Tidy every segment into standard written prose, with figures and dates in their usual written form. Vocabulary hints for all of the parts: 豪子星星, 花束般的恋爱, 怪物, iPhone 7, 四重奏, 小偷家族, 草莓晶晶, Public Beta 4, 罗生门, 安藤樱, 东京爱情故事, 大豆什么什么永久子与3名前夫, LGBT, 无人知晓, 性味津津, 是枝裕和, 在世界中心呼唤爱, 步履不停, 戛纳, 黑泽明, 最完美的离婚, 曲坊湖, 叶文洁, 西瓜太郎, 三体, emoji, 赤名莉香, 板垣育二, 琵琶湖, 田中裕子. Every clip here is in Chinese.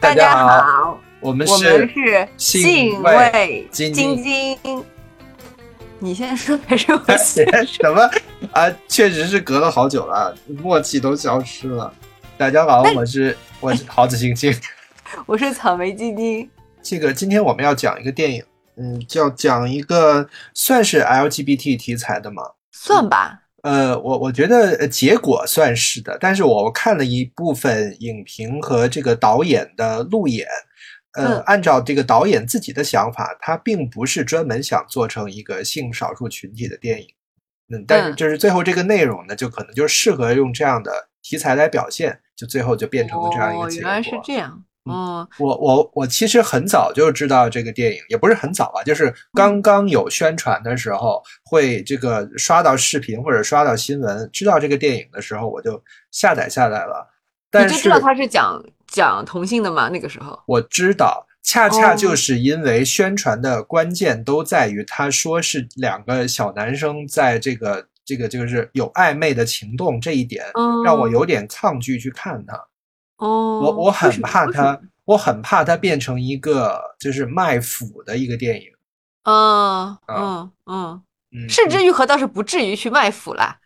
大家好，我们是性味津津。你先说还是我先说？什么啊？确实是隔了好久了，默契都消失了。大家好，我是豪子星星，我是草莓晶晶。这个今天我们要讲一个电影，讲一个算是 LGBT 题材的吗？算吧。我觉得结果算是的，但是我看了一部分影评和这个导演的路演。按照这个导演自己的想法，他并不是专门想做成一个性少数群体的电影，但是就是最后这个内容呢，就可能就适合用这样的题材来表现，就最后就变成了这样一个结果。原来是这样。我其实很早就知道这个电影，也不是很早吧，就是刚刚有宣传的时候，会这个刷到视频或者刷到新闻，知道这个电影的时候，我就下载下来了。但是你就知道它是讲同性的吗？那个时候我知道，恰恰就是因为宣传的关键都在于他说是两个小男生在这个就是有暧昧的情动这一点，让我有点抗拒去看他。我很怕他，我很怕他变成一个就是卖腐的一个电影。甚至于何倒是不至于去卖腐啦。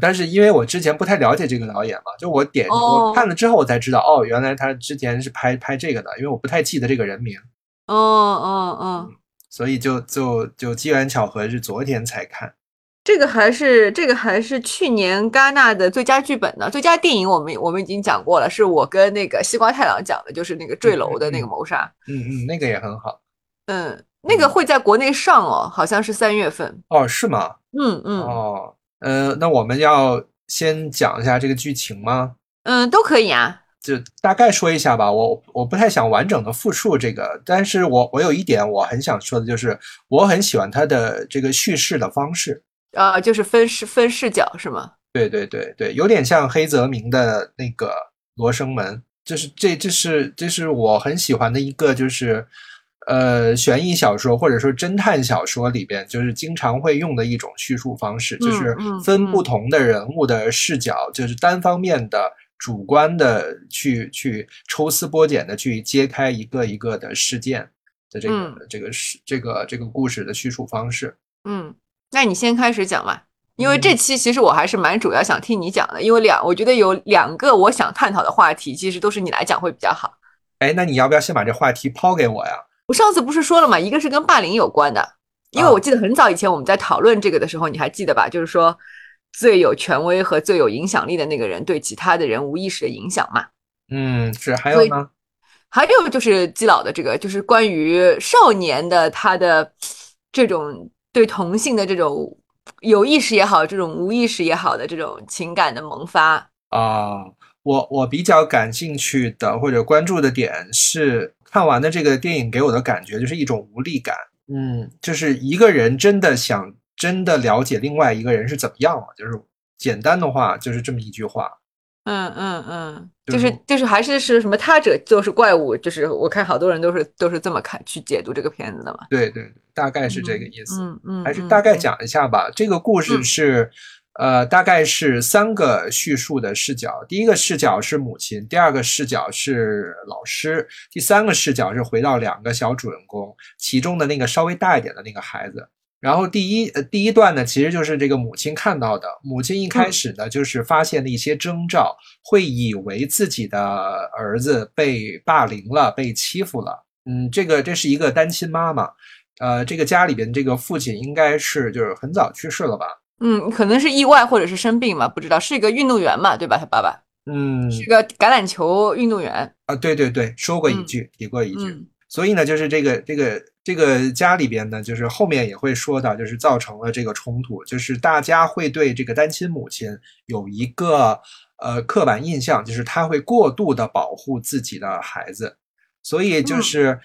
但是因为我之前不太了解这个导演嘛，就我看了之后我才知道，原来他之前是拍这个的，因为我不太记得这个人名。所以就机缘巧合是昨天才看。这个还是去年戛纳的最佳剧本呢，最佳电影我们已经讲过了，是我跟那个西瓜太郎讲的，就是那个坠楼的那个谋杀。那个也很好。那个会在国内上好像是3月份。是吗？那我们要先讲一下这个剧情吗？都可以啊，就大概说一下吧。我不太想完整的复述这个，但是我有一点我很想说的，就是我很喜欢它的这个叙事的方式。就是分视角是吗？对，有点像黑泽明的那个《罗生门》，就是这是我很喜欢的一个，就是悬疑小说或者说侦探小说里边就是经常会用的一种叙述方式，就是分不同的人物的视角，就是单方面的主观的去抽丝剥茧的去揭开一个一个的事件的这个故事的叙述方式。那你先开始讲吧，因为这期其实我还是蛮主要想听你讲的，因为我觉得有两个我想探讨的话题，其实都是你来讲会比较好。那你要不要先把这话题抛给我呀？我上次不是说了嘛，一个是跟霸凌有关的，因为我记得很早以前我们在讨论这个的时候，你还记得吧？就是说最有权威和最有影响力的那个人对其他的人无意识的影响嘛。是，还有呢？还有就是基佬的这个，就是关于少年的他的这种对同性的这种有意识也好，这种无意识也好的这种情感的萌发。我比较感兴趣的或者关注的点是，看完的这个电影给我的感觉就是一种无力感。就是一个人真的了解另外一个人是怎么样了，就是简单的话就是这么一句话。就是还是什么他者就是怪物，就是我看好多人都是这么看去解读这个片子的嘛。对，大概是这个意思。还是大概讲一下吧。这个故事是大概是3个叙述的视角。第一个视角是母亲，第2个视角是老师，第3个视角是回到2个小主人公，其中的那个稍微大一点的那个孩子。然后第一段呢，其实就是这个母亲看到的。母亲一开始呢，就是发现了一些征兆，会以为自己的儿子被霸凌了，被欺负了。这是一个单亲妈妈。这个家里边这个父亲应该是就是很早去世了吧？可能是意外或者是生病嘛，不知道，是一个运动员嘛，对吧？他爸爸，是个橄榄球运动员啊。对，说过一句，提过一句。所以呢，就是这个家里边呢，就是后面也会说到，就是造成了这个冲突，就是大家会对这个单亲母亲有一个刻板印象，就是她会过度的保护自己的孩子，所以就是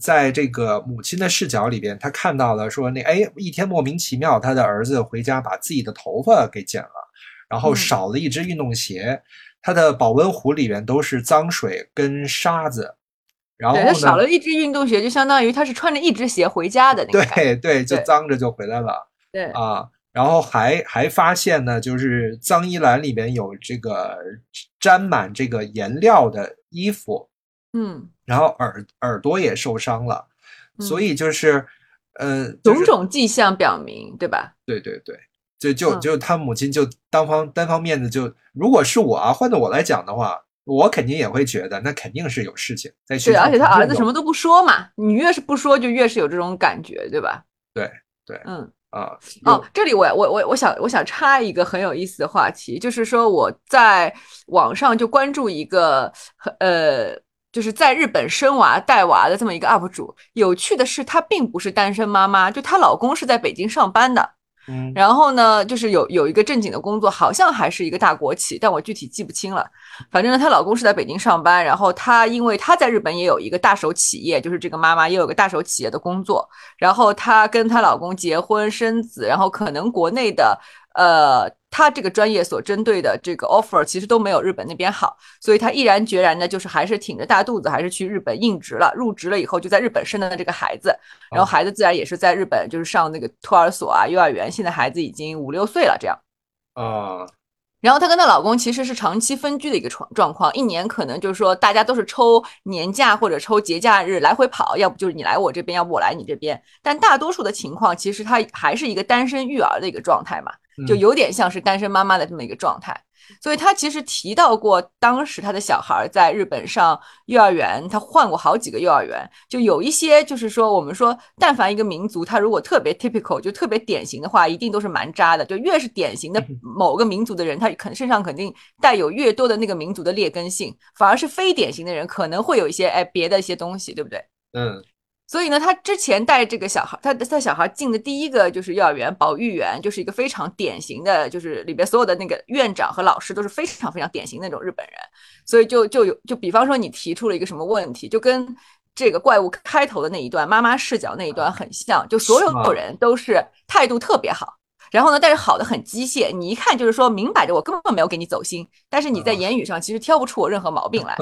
在这个母亲的视角里边，她看到了说一天莫名其妙她的儿子回家把自己的头发给剪了，然后少了一只运动鞋，她的保温壶里边都是脏水跟沙子。然后呢，他少了一只运动鞋，就相当于他是穿着一只鞋回家的那个感觉。对，就脏着就回来了。对啊，然后还发现呢，就是脏衣篮里面有这个沾满这个颜料的衣服。嗯，然后耳朵也受伤了，所以就是种种迹象表明，对吧？对对对，就他母亲就单方面的就，如果是我啊，换到我来讲的话，我肯定也会觉得那肯定是有事情在学校。对，而且他儿子什么都不说嘛，你越是不说就越是有这种感觉，对吧？对对，嗯。这里我想插一个很有意思的话题，就是说我在网上就关注一个就是在日本生娃带娃的这么一个 UP 主。有趣的是，她并不是单身妈妈，就她老公是在北京上班的，然后呢就是有一个正经的工作，好像还是一个大国企，但我具体记不清了。反正呢她老公是在北京上班，然后她因为她在日本也有一个大手企业，就是这个妈妈也有个大手企业的工作，然后她跟她老公结婚生子，然后可能国内的她这个专业所针对的这个 offer 其实都没有日本那边好，所以她毅然决然的就是还是挺着大肚子还是去日本应职了。入职了以后就在日本生了这个孩子，然后孩子自然也是在日本就是上那个托儿所啊幼儿园，现在孩子已经5、6岁了这样。然后她跟她老公其实是长期分居的一个状况，一年可能就是说大家都是抽年假或者抽节假日来回跑，要不就是你来我这边，要不我来你这边，但大多数的情况其实她还是一个单身育儿的一个状态嘛，就有点像是单身妈妈的这么一个状态。所以她其实提到过当时她的小孩在日本上幼儿园，她换过好几个幼儿园，就有一些就是说我们说但凡一个民族她如果特别 typical 就特别典型的话，一定都是蛮渣的，就越是典型的某个民族的人，她身上肯定带有越多的那个民族的劣根性，反而是非典型的人可能会有一些别的一些东西，对不对？嗯。所以呢他之前带这个小孩，他小孩进的第一个就是幼儿园保育园，就是一个非常典型的，就是里边所有的那个院长和老师都是非常非常典型的那种日本人。所以就比方说你提出了一个什么问题，就跟这个怪物开头的那一段妈妈视角那一段很像，就所有人都是态度特别好，然后呢但是好的很机械，你一看就是说明摆着我根本没有给你走心，但是你在言语上其实挑不出我任何毛病来。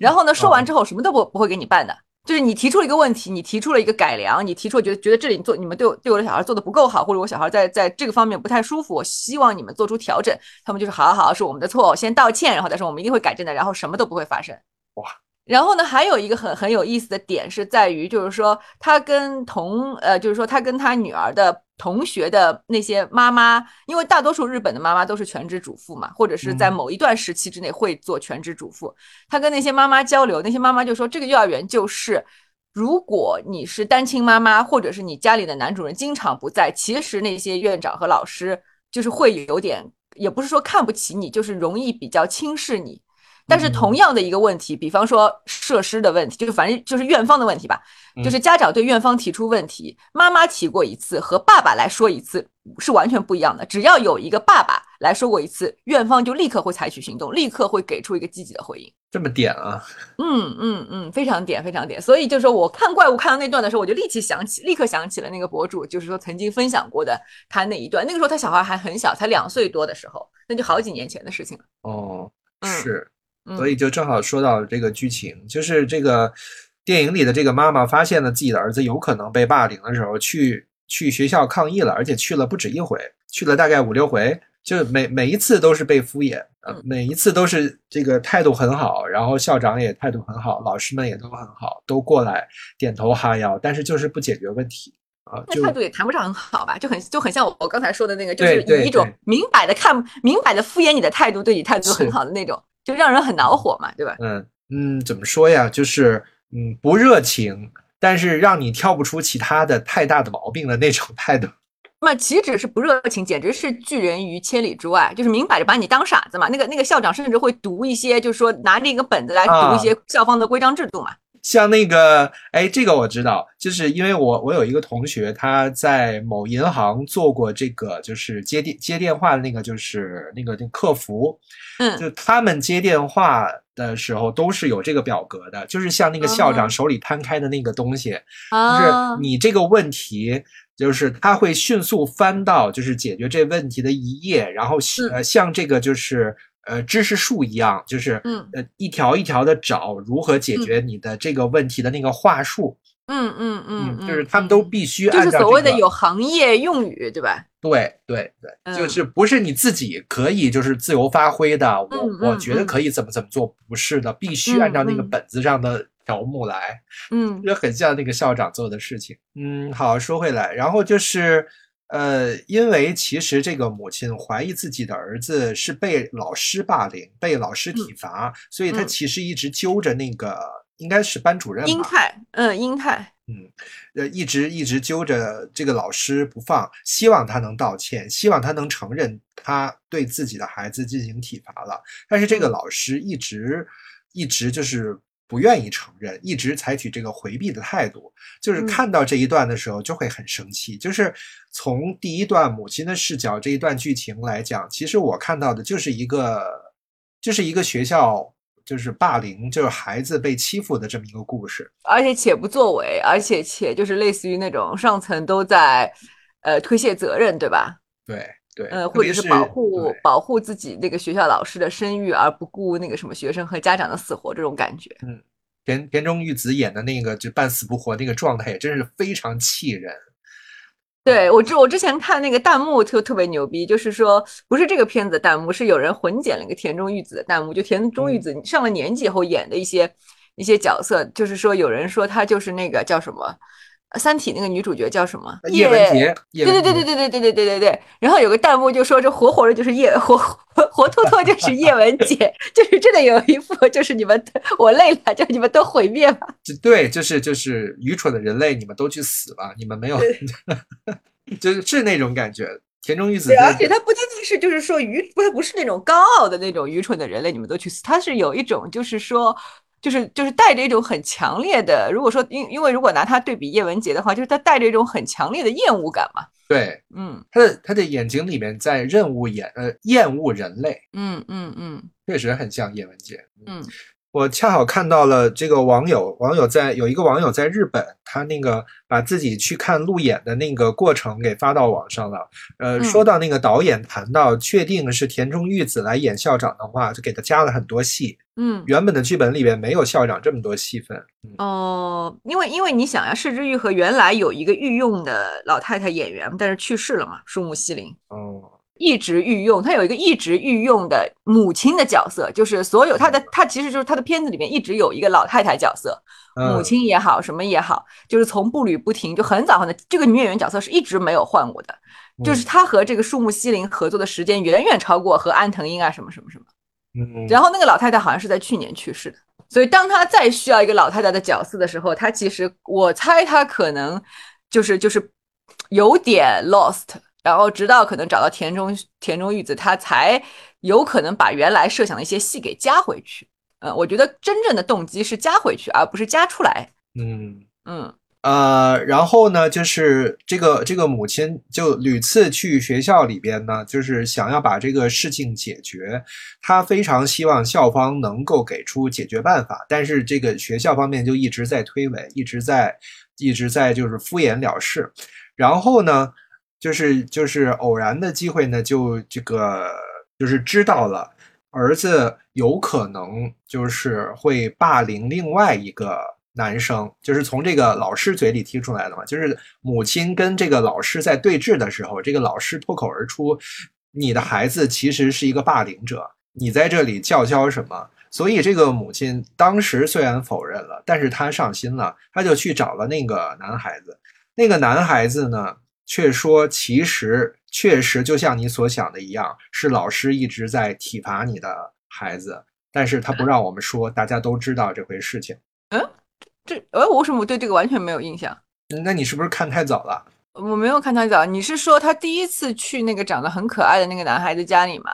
然后呢说完之后什么都不会给你办的，就是你提出了一个问题，你提出了一个改良，你提出了觉得这里你们对我的小孩做的不够好，或者我小孩在这个方面不太舒服，我希望你们做出调整。他们就是好是我们的错，先道歉，然后再说我们一定会改正的，然后什么都不会发生。哇！然后呢，还有一个很有意思的点是在于，就是说他跟就是说他跟他女儿的同学的那些妈妈，因为大多数日本的妈妈都是全职主妇嘛，或者是在某一段时期之内会做全职主妇。她跟那些妈妈交流，那些妈妈就说这个幼儿园就是如果你是单亲妈妈，或者是你家里的男主人经常不在，其实那些院长和老师就是会有点，也不是说看不起你，就是容易比较轻视你。但是同样的一个问题，比方说设施的问题，就是反正就是院方的问题吧，就是家长对院方提出问题，妈妈提过一次和爸爸来说一次是完全不一样的。只要有一个爸爸来说过一次，院方就立刻会采取行动，立刻会给出一个积极的回应。这么点啊？非常点，非常点。所以就是说我看怪物看到那段的时候，我就立刻想起了那个博主，就是说曾经分享过的他那一段。那个时候他小孩还很小，才2岁多的时候，那就好几年前的事情了。哦，是。所以就正好说到这个剧情，就是这个电影里的这个妈妈发现了自己的儿子有可能被霸凌的时候，去学校抗议了，而且去了不止一回，去了大概5、6回，就每一次都是被敷衍，每一次都是这个态度很好，然后校长也态度很好，老师们也都很好，都过来点头哈腰，但是就是不解决问题。那态度也谈不上很好吧，就很像我刚才说的那个，就是以一种明摆的敷衍你的态度，对你态度很好的那种。就让人很恼火嘛，对吧？怎么说呀？就是不热情，但是让你挑不出其他的太大的毛病的那种态度。那岂止是不热情，简直是拒人于千里之外，就是明摆着把你当傻子嘛。那个校长甚至会读一些，就是说拿着一个本子来读一些校方的规章制度嘛。像那个，这个我知道，就是因为我有一个同学，他在某银行做过这个，就是接电话的那个，就是那个客服，就他们接电话的时候都是有这个表格的，就是像那个校长手里摊开的那个东西，就是你这个问题。就是他会迅速翻到就是解决这问题的一页，然后像这个就是知识树一样，就是一条一条的找如何解决你的这个问题的那个话术，就是他们都必须按照、这个、就是所谓的有行业用语，对吧？对对对、就是不是你自己可以就是自由发挥的，我觉得可以怎么怎么做，不是的，必须按照那个本子上的条目来，就很像那个校长做的事情。好，说回来，然后就是因为其实这个母亲怀疑自己的儿子是被老师霸凌，被老师体罚，所以他其实一直揪着那个应该是班主任吧，英泰，一直揪着这个老师不放，希望他能道歉，希望他能承认他对自己的孩子进行体罚了。但是这个老师一直就是不愿意承认，一直采取这个回避的态度。就是看到这一段的时候就会很生气，就是从第一段母亲的视角这一段剧情来讲，其实我看到的就是一个学校就是霸凌，就是孩子被欺负的这么一个故事，而且且不作为，而且就是类似于那种上层都在推卸责任，对吧？对对，或者是保护自己那个学校老师的声誉，而不顾那个什么学生和家长的死活这种感觉。田中裕子演的那个就半死不活那个状态也真是非常气人。对，我之前看那个弹幕就特别牛逼，就是说不是这个片子的弹幕，是有人混剪了一个田中裕子的弹幕，就田中裕子上了年纪以后演的一些角色，就是说有人说他就是那个叫什么《三体》那个女主角叫什么？叶文洁。对。然后有个弹幕就说这活活的就是活脱脱就是叶文洁，就是真的有一副就是你们我累了，就你们都毁灭吧。对，就是愚蠢的人类，你们都去死吧，你们没有，就是那种感觉。田中裕子，而且他不仅仅是就是说他不是那种高傲的那种愚蠢的人类，你们都去死，他是有一种就是说。就是带着一种很强烈的，如果说因为如果拿他对比叶文洁的话，就是他带着一种很强烈的厌恶感嘛。对，他的眼睛里面在厌恶人类。确实很像叶文洁。我恰好看到了这个有一个网友在日本，他那个把自己去看路演的那个过程给发到网上了。说到那个导演谈到确定是田中裕子来演校长的话，就给他加了很多戏。原本的剧本里面没有校长这么多戏份。因为你想呀，是枝裕和原来有一个御用的老太太演员，但是去世了嘛，树木希林。一直御用，他有一个一直御用的母亲的角色，就是所有他其实就是他的片子里面一直有一个老太太角色，母亲也好，什么也好，就是从步履不停，就很早很早，这个女演员角色是一直没有换过的，就是他和这个树木希林合作的时间远远超过和安藤樱啊什么什么什么。然后那个老太太好像是在去年去世的，所以当他再需要一个老太太的角色的时候，他其实我猜他可能就是有点 lost。然后直到可能找到田中裕子，他才有可能把原来设想的一些戏给加回去。我觉得真正的动机是加回去，而不是加出来。然后呢，就是这个母亲就屡次去学校里边呢，就是想要把这个事情解决。她非常希望校方能够给出解决办法，但是这个学校方面就一直在推诿，一直在就是敷衍了事。然后呢，就是偶然的机会呢，就这个就是知道了儿子有可能就是会霸凌另外一个男生，就是从这个老师嘴里听出来的嘛。就是母亲跟这个老师在对峙的时候，这个老师脱口而出：“你的孩子其实是一个霸凌者，你在这里叫嚣什么？”所以这个母亲当时虽然否认了，但是她上心了，她就去找了那个男孩子。那个男孩子呢？却说其实确实就像你所想的一样，是老师一直在体罚你的孩子，但是他不让我们说，大家都知道这回事情。我为什么对这个完全没有印象？那你是不是看太早了？我没有看太早。你是说他第一次去那个长得很可爱的那个男孩子家里吗？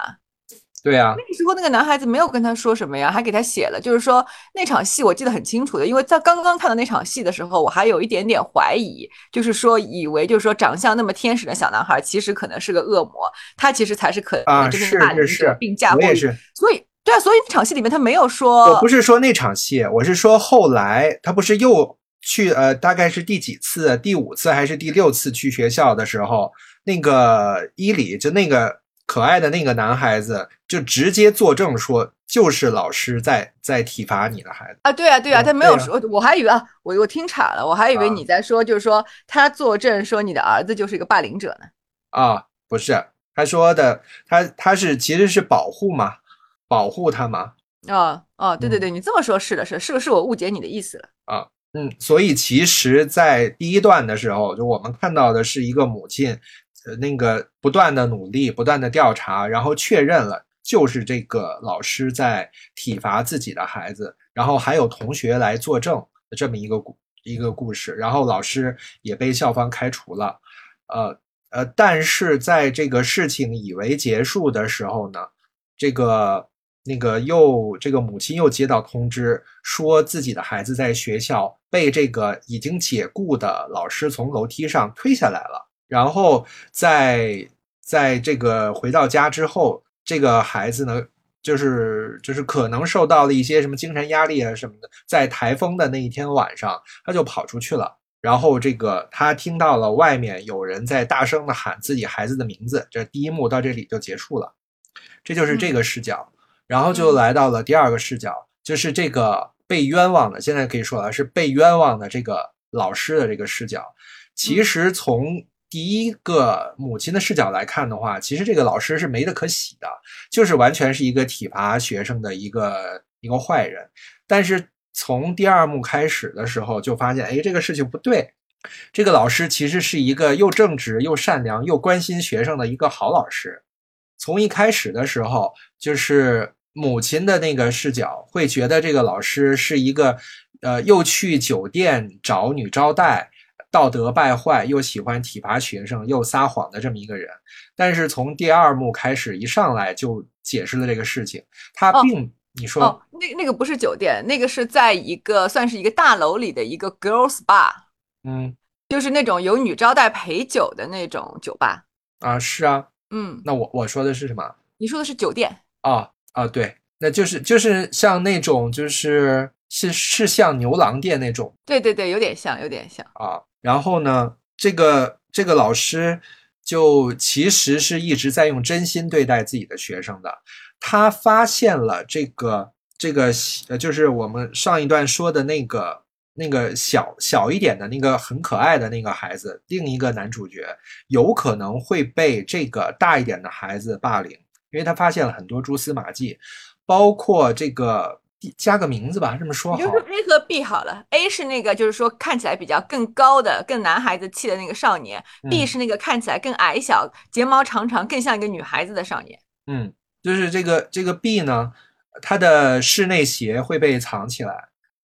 对啊，那个时候那个男孩子没有跟他说什么呀，还给他写了，就是说那场戏我记得很清楚的，因为在刚刚看到那场戏的时候，我还有一点点怀疑，就是说以为就是说长相那么天使的小男孩，其实可能是个恶魔，他其实才是可能就是那个案例者并驾过去。所以对啊，所以那场戏里面他没有说。我不是说那场戏，我是说后来他不是又去大概是第几次，第5次还是第6次去学校的时候，那个伊里就那个。可爱的那个男孩子就直接作证说就是老师在体罚你的孩子啊。对啊对啊，他没有说、啊、我还以为啊，我听岔了，我还以为你在说、啊、就是说他作证说你的儿子就是一个霸凌者呢。啊不是，他说的他是其实是保护他嘛。啊啊对对对、嗯、你这么说是的，是我误解你的意思了。啊嗯，所以其实在第一段的时候就我们看到的是一个母亲那个不断的努力，不断的调查，然后确认了就是这个老师在体罚自己的孩子，然后还有同学来作证的这么一个故事，然后老师也被校方开除了。但是在这个事情以为结束的时候呢，这个母亲又接到通知，说自己的孩子在学校被这个已经解雇的老师从楼梯上推下来了。然后在这个回到家之后，这个孩子呢就是可能受到了一些什么精神压力啊什么的，在台风的那一天晚上他就跑出去了，然后这个他听到了外面有人在大声的喊自己孩子的名字，这第一幕到这里就结束了，这就是这个视角。然后就来到了第二个视角，就是这个被冤枉的，现在可以说了是被冤枉的这个老师的这个视角。其实从第一个母亲的视角来看的话，其实这个老师是没得可喜的，就是完全是一个体罚学生的一个坏人。但是从第二幕开始的时候就发现，哎，这个事情不对，这个老师其实是一个又正直又善良又关心学生的一个好老师。从一开始的时候，就是母亲的那个视角会觉得这个老师是一个又去酒店找女招待，道德败坏，又喜欢体罚学生，又撒谎的这么一个人。但是从第二幕开始，一上来就解释了这个事情。他并、哦、你说、哦、那个不是酒店，那个是在一个算是一个大楼里的一个 girls bar， 嗯，就是那种有女招待陪酒的那种酒吧啊，是啊，嗯，那我说的是什么？你说的是酒店啊啊，对，那就是像那种就是像牛郎店那种，对对对，有点像啊。然后呢，这个老师就其实是一直在用真心对待自己的学生的。他发现了这个就是我们上一段说的那个小一点的那个很可爱的那个孩子，另一个男主角有可能会被这个大一点的孩子霸凌，因为他发现了很多蛛丝马迹，包括这个。加个名字吧，这么说好，就是 A 和 B 好了。 A 是那个就是说看起来比较更高的更男孩子气的那个少年、嗯、B 是那个看起来更矮小睫毛长长更像一个女孩子的少年。嗯，就是这个 B 呢，他的室内鞋会被藏起来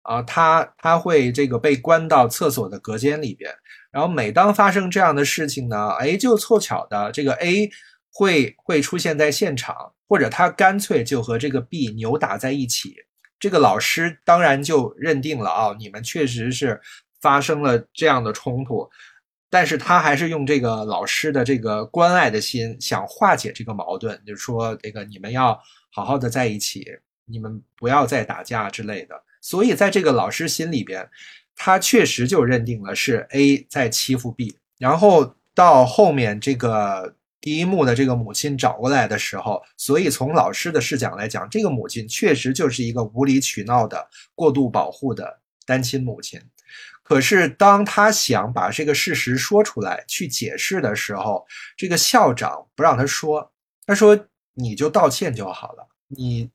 啊，他会这个被关到厕所的隔间里边。然后每当发生这样的事情呢，哎，就凑巧的这个 A 会出现在现场，或者他干脆就和这个 B 扭打在一起。这个老师当然就认定了啊，你们确实是发生了这样的冲突，但是他还是用这个老师的这个关爱的心想化解这个矛盾，就是说这个你们要好好的在一起，你们不要再打架之类的。所以在这个老师心里边，他确实就认定了是 A 在欺负 B。 然后到后面这个第一幕的这个母亲找过来的时候，所以从老师的视角来讲，这个母亲确实就是一个无理取闹的过度保护的单亲母亲。可是当他想把这个事实说出来去解释的时候，这个校长不让他说，他说你就道歉就好了，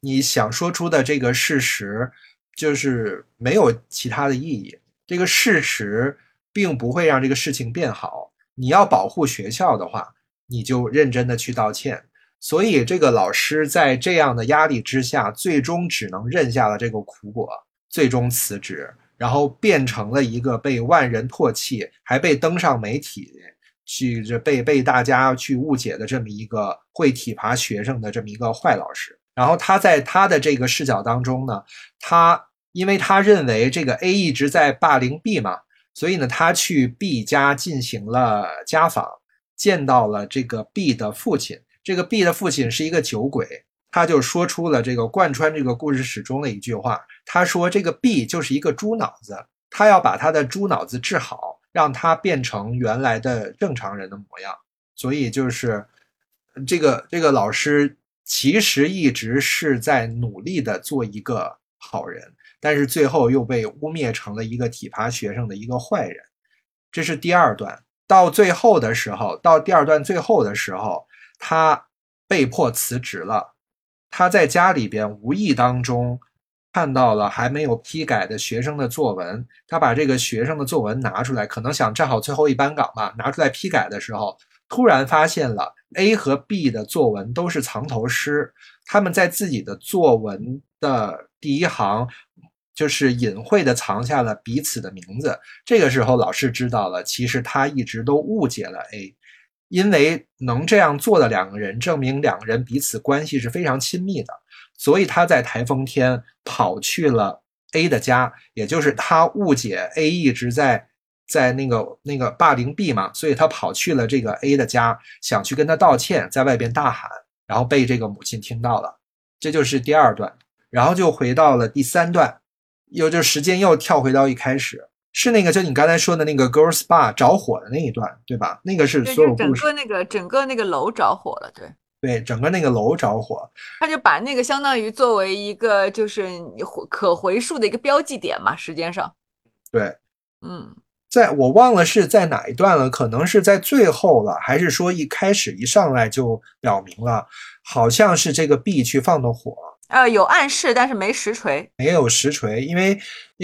你想说出的这个事实就是没有其他的意义，这个事实并不会让这个事情变好，你要保护学校的话你就认真的去道歉。所以这个老师在这样的压力之下，最终只能认下了这个苦果，最终辞职，然后变成了一个被万人唾弃，还被登上媒体去被大家去误解的这么一个会体罚学生的这么一个坏老师。然后他在他的这个视角当中呢，因为他认为这个 A 一直在霸凌 B 嘛，所以呢他去 B 家进行了家访，见到了这个 B 的父亲，这个 B 的父亲是一个酒鬼，他就说出了这个贯穿这个故事始终的一句话，他说这个 B 就是一个猪脑子，他要把他的猪脑子治好，让他变成原来的正常人的模样。所以就是这个老师其实一直是在努力的做一个好人，但是最后又被污蔑成了一个体罚学生的一个坏人。这是第二段。到第二段最后的时候，他被迫辞职了。他在家里边无意当中看到了还没有批改的学生的作文，他把这个学生的作文拿出来，可能想站好最后一班岗吧，拿出来批改的时候，突然发现了 A 和 B 的作文都是藏头诗，他们在自己的作文的第一行就是隐晦的藏下了彼此的名字。这个时候老师知道了，其实他一直都误解了 A， 因为能这样做的两个人证明两个人彼此关系是非常亲密的，所以他在台风天跑去了 A 的家，也就是他误解 A 一直在那个霸凌 B 嘛，所以他跑去了这个 A 的家，想去跟他道歉，在外边大喊，然后被这个母亲听到了。这就是第二段。然后就回到了第三段，就时间又跳回到一开始，是那个就你刚才说的那个 Girls Bar 着火的那一段，对吧？那个是所有故事，整个那个楼着火了，对。对，整个那个楼着火，他就把那个相当于作为一个就是可回溯的一个标记点嘛，时间上。对，嗯，我忘了是在哪一段了，可能是在最后了，还是说一开始一上来就表明了，好像是这个 B 去放的火。有暗示，但是没实锤。没有实锤，因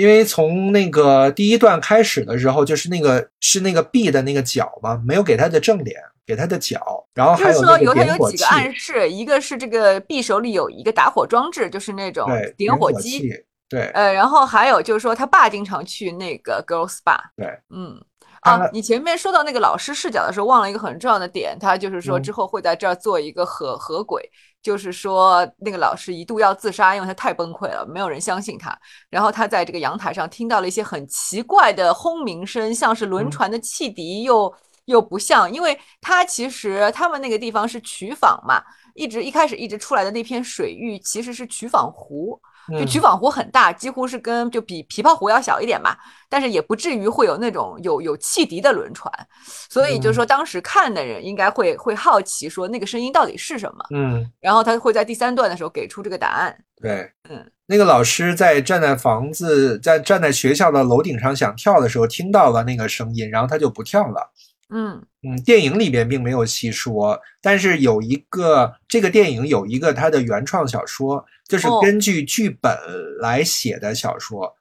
为从那个第一段开始的时候，就是那个 B 的那个脚嘛，没有给他的正脸。给他的脚，然后还有那个点火器，就是说有几个暗示，一个是这个 B 手里有一个打火装置，就是那种点火机，对，然后还有就是说他爸经常去那个 Girls Bar， 对，嗯，你前面说到那个老师视角的时候，忘了一个很重要的点，他就是说之后会在这儿做一个合轨，就是说那个老师一度要自杀，因为他太崩溃了，没有人相信他。然后他在这个阳台上听到了一些很奇怪的轰鸣声，像是轮船的汽笛，又不像，因为它其实他们那个地方是曲坊嘛，一开始出来的那片水域其实是曲坊湖，就曲坊湖很大，几乎是就比琵琶湖要小一点嘛，但是也不至于会有那种有汽笛的轮船，所以就是说当时看的人应该会好奇说那个声音到底是什么，然后他会在第三段的时候给出这个答案。对，那个老师站在学校的楼顶上想跳的时候听到了那个声音，然后他就不跳了。电影里边并没有细说，但是这个电影有一个它的原创小说，就是根据剧本来写的小说。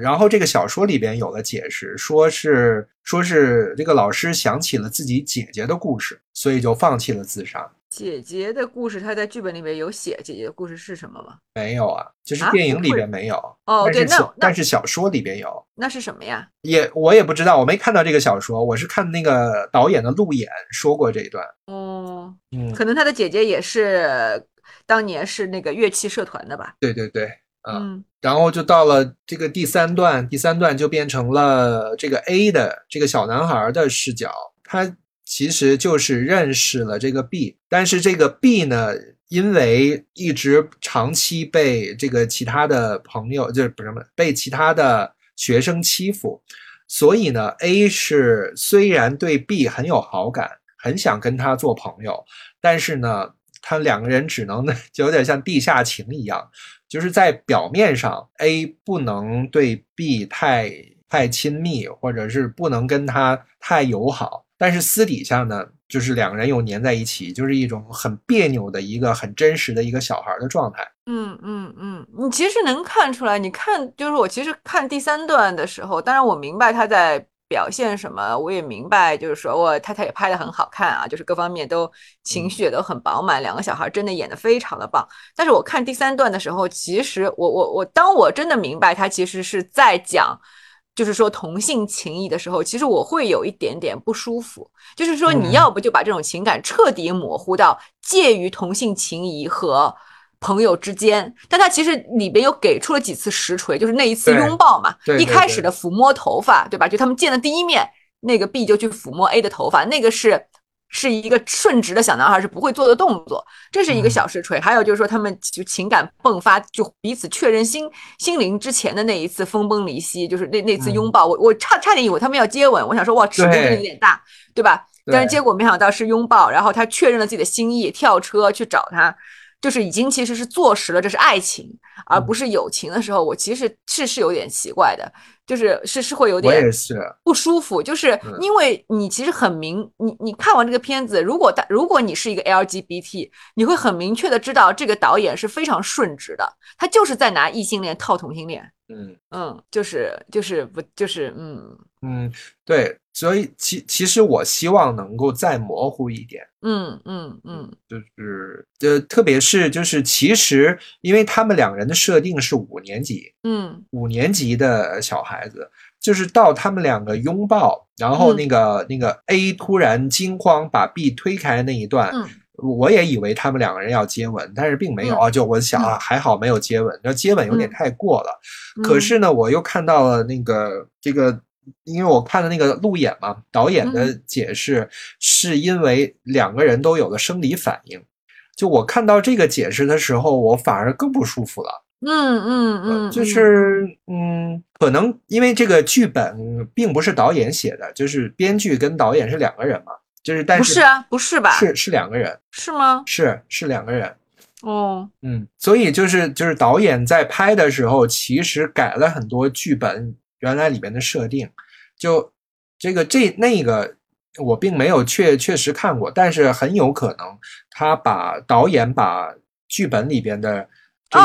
然后这个小说里边有了解释，说是这个老师想起了自己姐姐的故事，所以就放弃了自杀。姐姐的故事，他在剧本里面有写姐姐的故事是什么吗？没有啊，就是电影里边没有。对，但是小说里边有。那是什么呀？我也不知道，我没看到这个小说，我是看那个导演的路演说过这一段。可能他的姐姐也是当年是那个乐器社团的吧？对对对，然后就到了这个第三段，第三段就变成了这个 A 的这个小男孩的视角，他其实就是认识了这个 B， 但是这个 B 呢，因为一直长期被这个其他的朋友，就是不是什么被其他的学生欺负，所以呢 A 是虽然对 B 很有好感，很想跟他做朋友，但是呢他两个人只能就有点像地下情一样，就是在表面上 A 不能对 B 太亲密，或者是不能跟他太友好，但是私底下呢，就是两个人又粘在一起，就是一种很别扭的一个很真实的一个小孩的状态。你其实能看出来，你看就是我其实看第三段的时候，当然我明白他在表现什么，我也明白就是说他也拍得很好看啊，就是各方面都情绪也都很饱满，两个小孩真的演得非常的棒。但是我看第三段的时候，其实我当我真的明白他其实是在讲。就是说同性情谊的时候，其实我会有一点点不舒服，就是说你要不就把这种情感彻底模糊到介于同性情谊和朋友之间，但他其实里边又给出了几次实锤，就是那一次拥抱嘛，一开始的抚摸头发，对吧？就他们见的第一面，那个 B 就去抚摸 A 的头发，那个是一个顺直的小男孩是不会做的动作，这是一个小实锤。还有就是说他们就情感迸发，就彼此确认心灵之前的那一次分崩离析，就是那次拥抱，我差点以为他们要接吻，我想说哇尺度有点大，对吧？但是结果没想到是拥抱，然后他确认了自己的心意，跳车去找他，就是已经其实是坐实了这是爱情而不是友情的时候，我其实是有点奇怪的，就是是会有点不舒服，就是因为你其实很你看完这个片子，如果你是一个 LGBT， 你会很明确的知道这个导演是非常顺直的，他就是在拿异性恋套同性恋，对，所以其实我希望能够再模糊一点，特别是就是其实因为他们两人的设定是5年级，5年级的小孩子，就是到他们两个拥抱，然后那个 A 突然惊慌把 B 推开那一段，我也以为他们两个人要接吻，但是并没有啊。就我想啊，还好没有接吻，接吻有点太过了。可是呢，我又看到了那个这个，因为我看了那个路演嘛，导演的解释是因为两个人都有了生理反应。就我看到这个解释的时候，我反而更不舒服了。可能因为这个剧本并不是导演写的，就是编剧跟导演是两个人嘛。就是但是不是啊，不是吧？是两个人，是吗？是两个人。所以就是导演在拍的时候，其实改了很多剧本原来里面的设定。就那个我并没有确实看过，但是很有可能他导演把剧本里边的。对，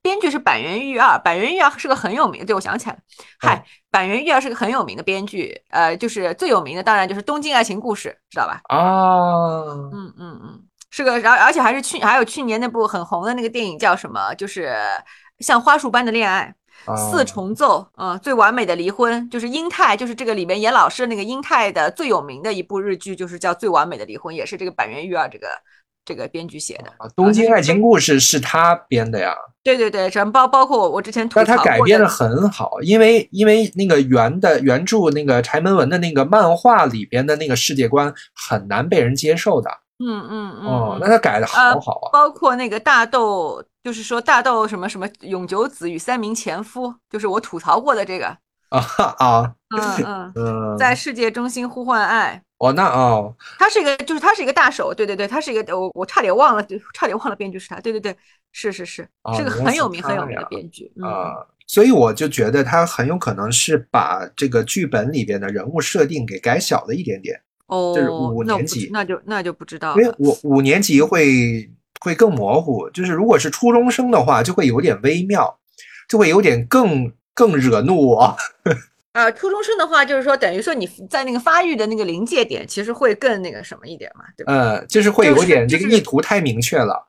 编剧是板垣育二，板垣育二是个很有名的，对，我想起来了，板垣育二是个很有名的编剧，就是最有名的当然就是《东京爱情故事》，知道吧？是个，而且还有去年那部很红的那个电影叫什么？就是像花束般的恋爱。4重奏，最完美的离婚，就是英泰，就是这个里面演老师的那个英泰的最有名的一部日剧，就是叫《最完美的离婚》，也是这个板垣育二这个编剧写的。东京爱情故事是他编的呀。对，包括我之前吐槽过的。但他改编的很好，因为那个原著那个柴门文的那个漫画里边的那个世界观很难被人接受的。那他改的好好啊。包括那个大豆，就是说大豆什么什么永久子与3名前夫，就是我吐槽过的这个。在世界中心呼唤爱。他是一个大手，他是一个，我差点忘了编剧是他，是个很有名的编剧所以我就觉得他很有可能是把这个剧本里边的人物设定给改小了一点点，就是5年级，那就不知道了，因为5年级会更模糊，就是如果是初中生的话，就会有点微妙，就会有点更惹怒我。初中生的话，就是说，等于说你在那个发育的那个临界点，其实会更那个什么一点嘛，对吧？就是会有点这个意图太明确了。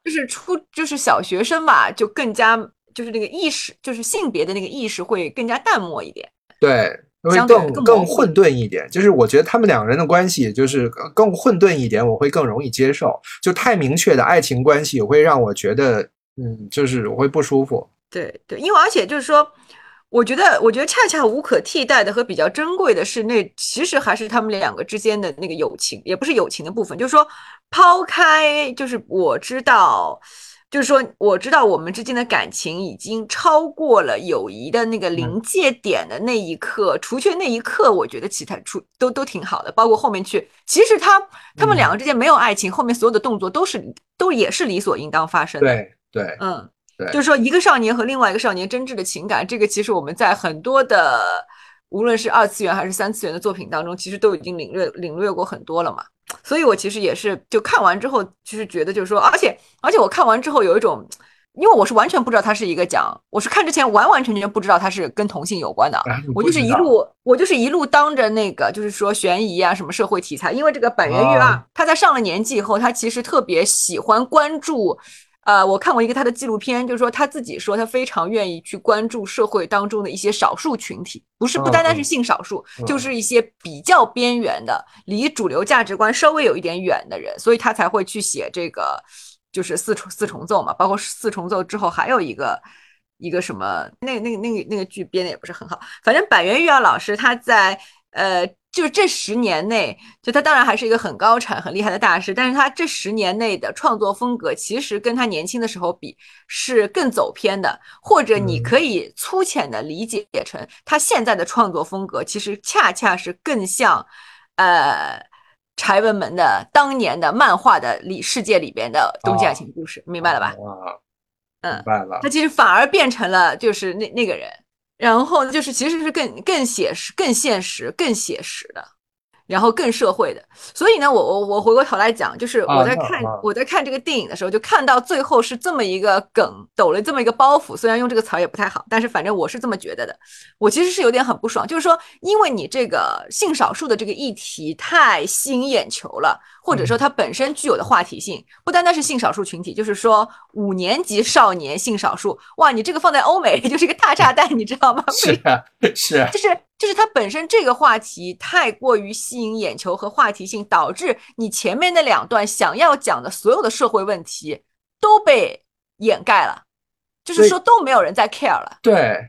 就是小学生吧，就更加就是那个意识，就是性别的那个意识会更加淡漠一点，对，会更混沌一点。就是我觉得他们两个人的关系就是更混沌一点，我会更容易接受。就太明确的爱情关系会让我觉得，就是我会不舒服。对，因为而且就是说。我觉得恰恰无可替代的和比较珍贵的是，那其实还是他们两个之间的那个友情，也不是友情的部分，就是说抛开，就是我知道我们之间的感情已经超过了友谊的那个临界点的那一刻，除去那一刻，我觉得其他都挺好的，包括后面去，其实他们两个之间没有爱情，后面所有的动作也是理所应当发生的。对，就是说一个少年和另外一个少年真挚的情感，这个其实我们在很多的无论是2次元还是3次元的作品当中，其实都已经领略过很多了嘛。所以我其实也是就看完之后就是觉得就是说，而且我看完之后有一种，因为我是完全不知道它是一个讲，我是看之前完全不知道它是跟同性有关的，我就是一路当着那个就是说悬疑啊什么社会题材，因为这个板垣育二他在上了年纪以后，他其实特别喜欢关注我看过一个他的纪录片，就是说他自己说他非常愿意去关注社会当中的一些少数群体，不单单是性少数，就是一些比较边缘的，离主流价值观稍微有一点远的人，所以他才会去写这个，就是四重奏嘛，包括4重奏之后还有一个什么那个剧编的也不是很好，反正板垣育二老师他在就是这10年内，就他当然还是一个很高产很厉害的大师，但是他这10年内的创作风格其实跟他年轻的时候比是更走偏的，或者你可以粗浅的理解成他现在的创作风格其实恰恰是更像柴文门的当年的漫画的世界里边的冬季爱情故事，明白了吧？明白了。他其实反而变成了就是那个人，然后就是其实是更写实、更现实、更写实的，然后更社会的。所以呢，我回过头来讲，就是我在看这个电影的时候，就看到最后是这么一个梗，抖了这么一个包袱。虽然用这个词儿也不太好，但是反正我是这么觉得的。我其实是有点很不爽，就是说，因为你这个性少数的这个议题太吸引眼球了，或者说它本身具有的话题性，不单单是性少数群体，就是说5年级少年性少数，哇，你这个放在欧美就是一个大炸弹，你知道吗？是啊，就是它本身这个话题太过于吸引眼球和话题性，导致你前面那2段想要讲的所有的社会问题都被掩盖了，就是说都没有人在 care 了。对，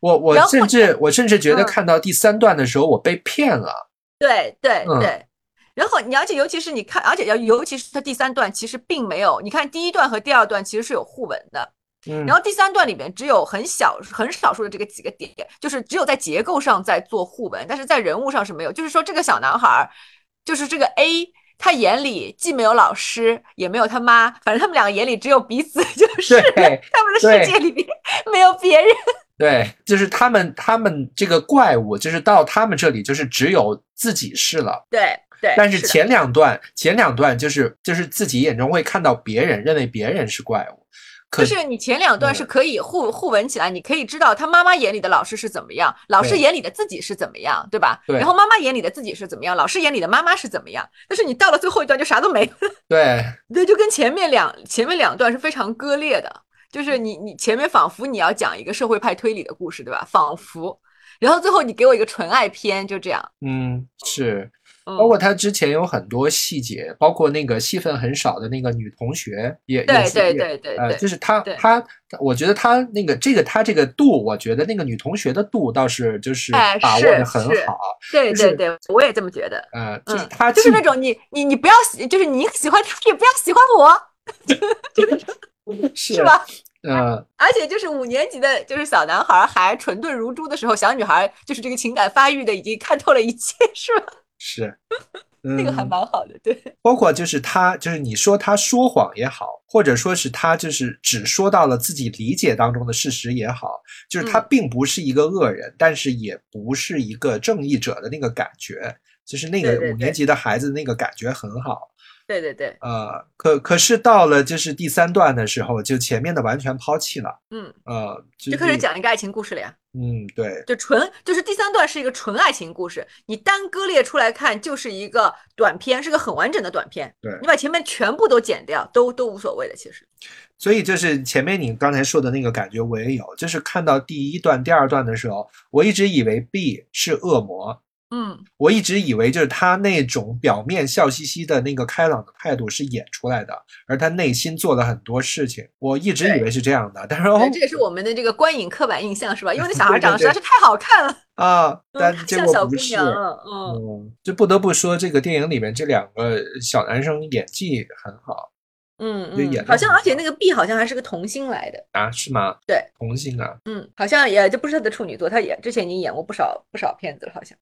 我甚至觉得看到第3段的时候，我被骗了。对。然后你尤其是它第3段其实并没有，你看第1段和第2段其实是有互文的。然后第3段里面只有很少数的这个几个点，就是只有在结构上在做互文，但是在人物上是没有。就是说这个小男孩，就是这个 A， 他眼里既没有老师也没有他妈，反正他们两个眼里只有彼此，就是他们的世界里面没有别人。对，就是他们这个怪物，就是到他们这里就是只有自己是了。对。但是前两段就是自己眼中会看到别人，认为别人是怪物。就是你前两段是可以互文起来，你可以知道他妈妈眼里的老师是怎么样，老师眼里的自己是怎么样，对吧？对。然后妈妈眼里的自己是怎么样，老师眼里的妈妈是怎么样，但是你到了最后一段就啥都没了。对，就跟前面两段是非常割裂的，就是你前面仿佛你要讲一个社会派推理的故事，对吧？仿佛，然后最后你给我一个纯爱篇，就这样。是。包括他之前有很多细节，包括那个戏份很少的那个女同学也对、就是他我觉得他那个这个度，我觉得那个女同学的度倒是就是把握得很好。对，我也这么觉得。就是他就是那种你不要就是你喜欢他也不要喜欢我，是吧？而且就是5年级的就是小男孩还蠢钝如猪的时候，小女孩就是这个情感发育的已经看透了一切，是吧？是，这个还蛮好的，对。包括就是他，就是你说他说谎也好，或者说是他就是只说到了自己理解当中的事实也好，就是他并不是一个恶人，但是也不是一个正义者的那个感觉，就是那个5年级的孩子那个感觉很好。对。可是到了就是第3段的时候，就前面的完全抛弃了。就开始讲一个爱情故事了呀。对，就是第3段是一个纯爱情故事，你单割裂出来看就是一个短片，是个很完整的短片。对，你把前面全部都剪掉，都无所谓的其实。所以就是前面你刚才说的那个感觉我也有，就是看到第1段、第2段的时候，我一直以为 B 是恶魔。我一直以为就是他那种表面笑嘻嘻的那个开朗的态度是演出来的，而他内心做了很多事情，我一直以为是这样的。但是这也是我们的这个观影刻板印象，是吧？因为那小孩长得实在是太好看了啊，但结果不是。就不得不说这个电影里面这2个小男生演技很好。好像而且那个 B 好像还是个童星来的啊？是吗？对，童星啊。好像也就不是他的处女作，他也之前已经演过不少片子了，好像。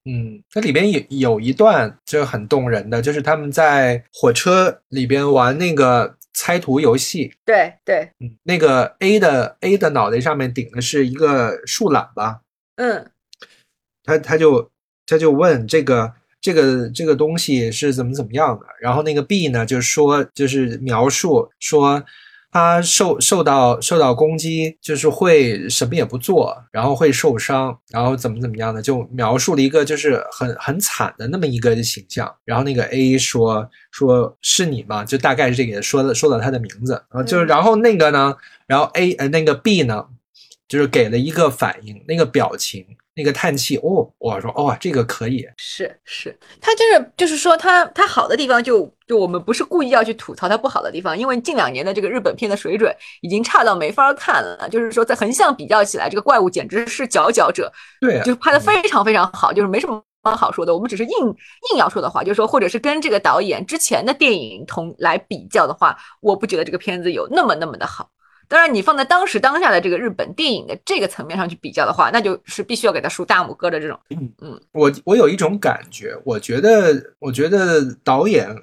它里边也有一段就很动人的，就是他们在火车里边玩那个猜图游戏。对。那个 A 的脑袋上面顶的是一个树懒吧？他就问这个东西是怎么样的，然后那个 B 呢就说，就是描述说他受到攻击，就是会什么也不做，然后会受伤，然后怎么样的，就描述了一个就是很惨的那么一个形象。然后那个 A 说是你吗？就大概是这个说了他的名字，然后那个呢，然后 那个 B 呢就是给了一个反应，那个表情，那个叹气。我说这个可以。是。他就是说他好的地方就我们不是故意要去吐槽他不好的地方，因为近2年的这个日本片的水准已经差到没法看了，就是说在横向比较起来，这个怪物简直是佼佼者。对啊，就拍得非常非常好，就是没什么好说的。我们只是硬要说的话，就是说或者是跟这个导演之前的电影来比较的话，我不觉得这个片子有那么的好。当然你放在当时当下的这个日本电影的这个层面上去比较的话，那就是必须要给他竖大拇哥的这种。我有一种感觉，我觉得导演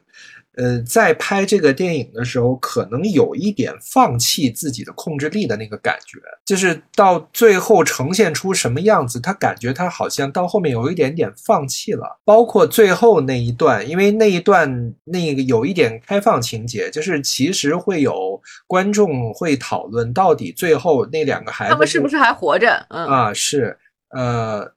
在拍这个电影的时候可能有一点放弃自己的控制力的那个感觉，就是到最后呈现出什么样子，他感觉他好像到后面有一点点放弃了，包括最后那一段，因为那一段那个有一点开放情节，就是其实会有观众会讨论到底最后那两个孩子他们是不是还活着。是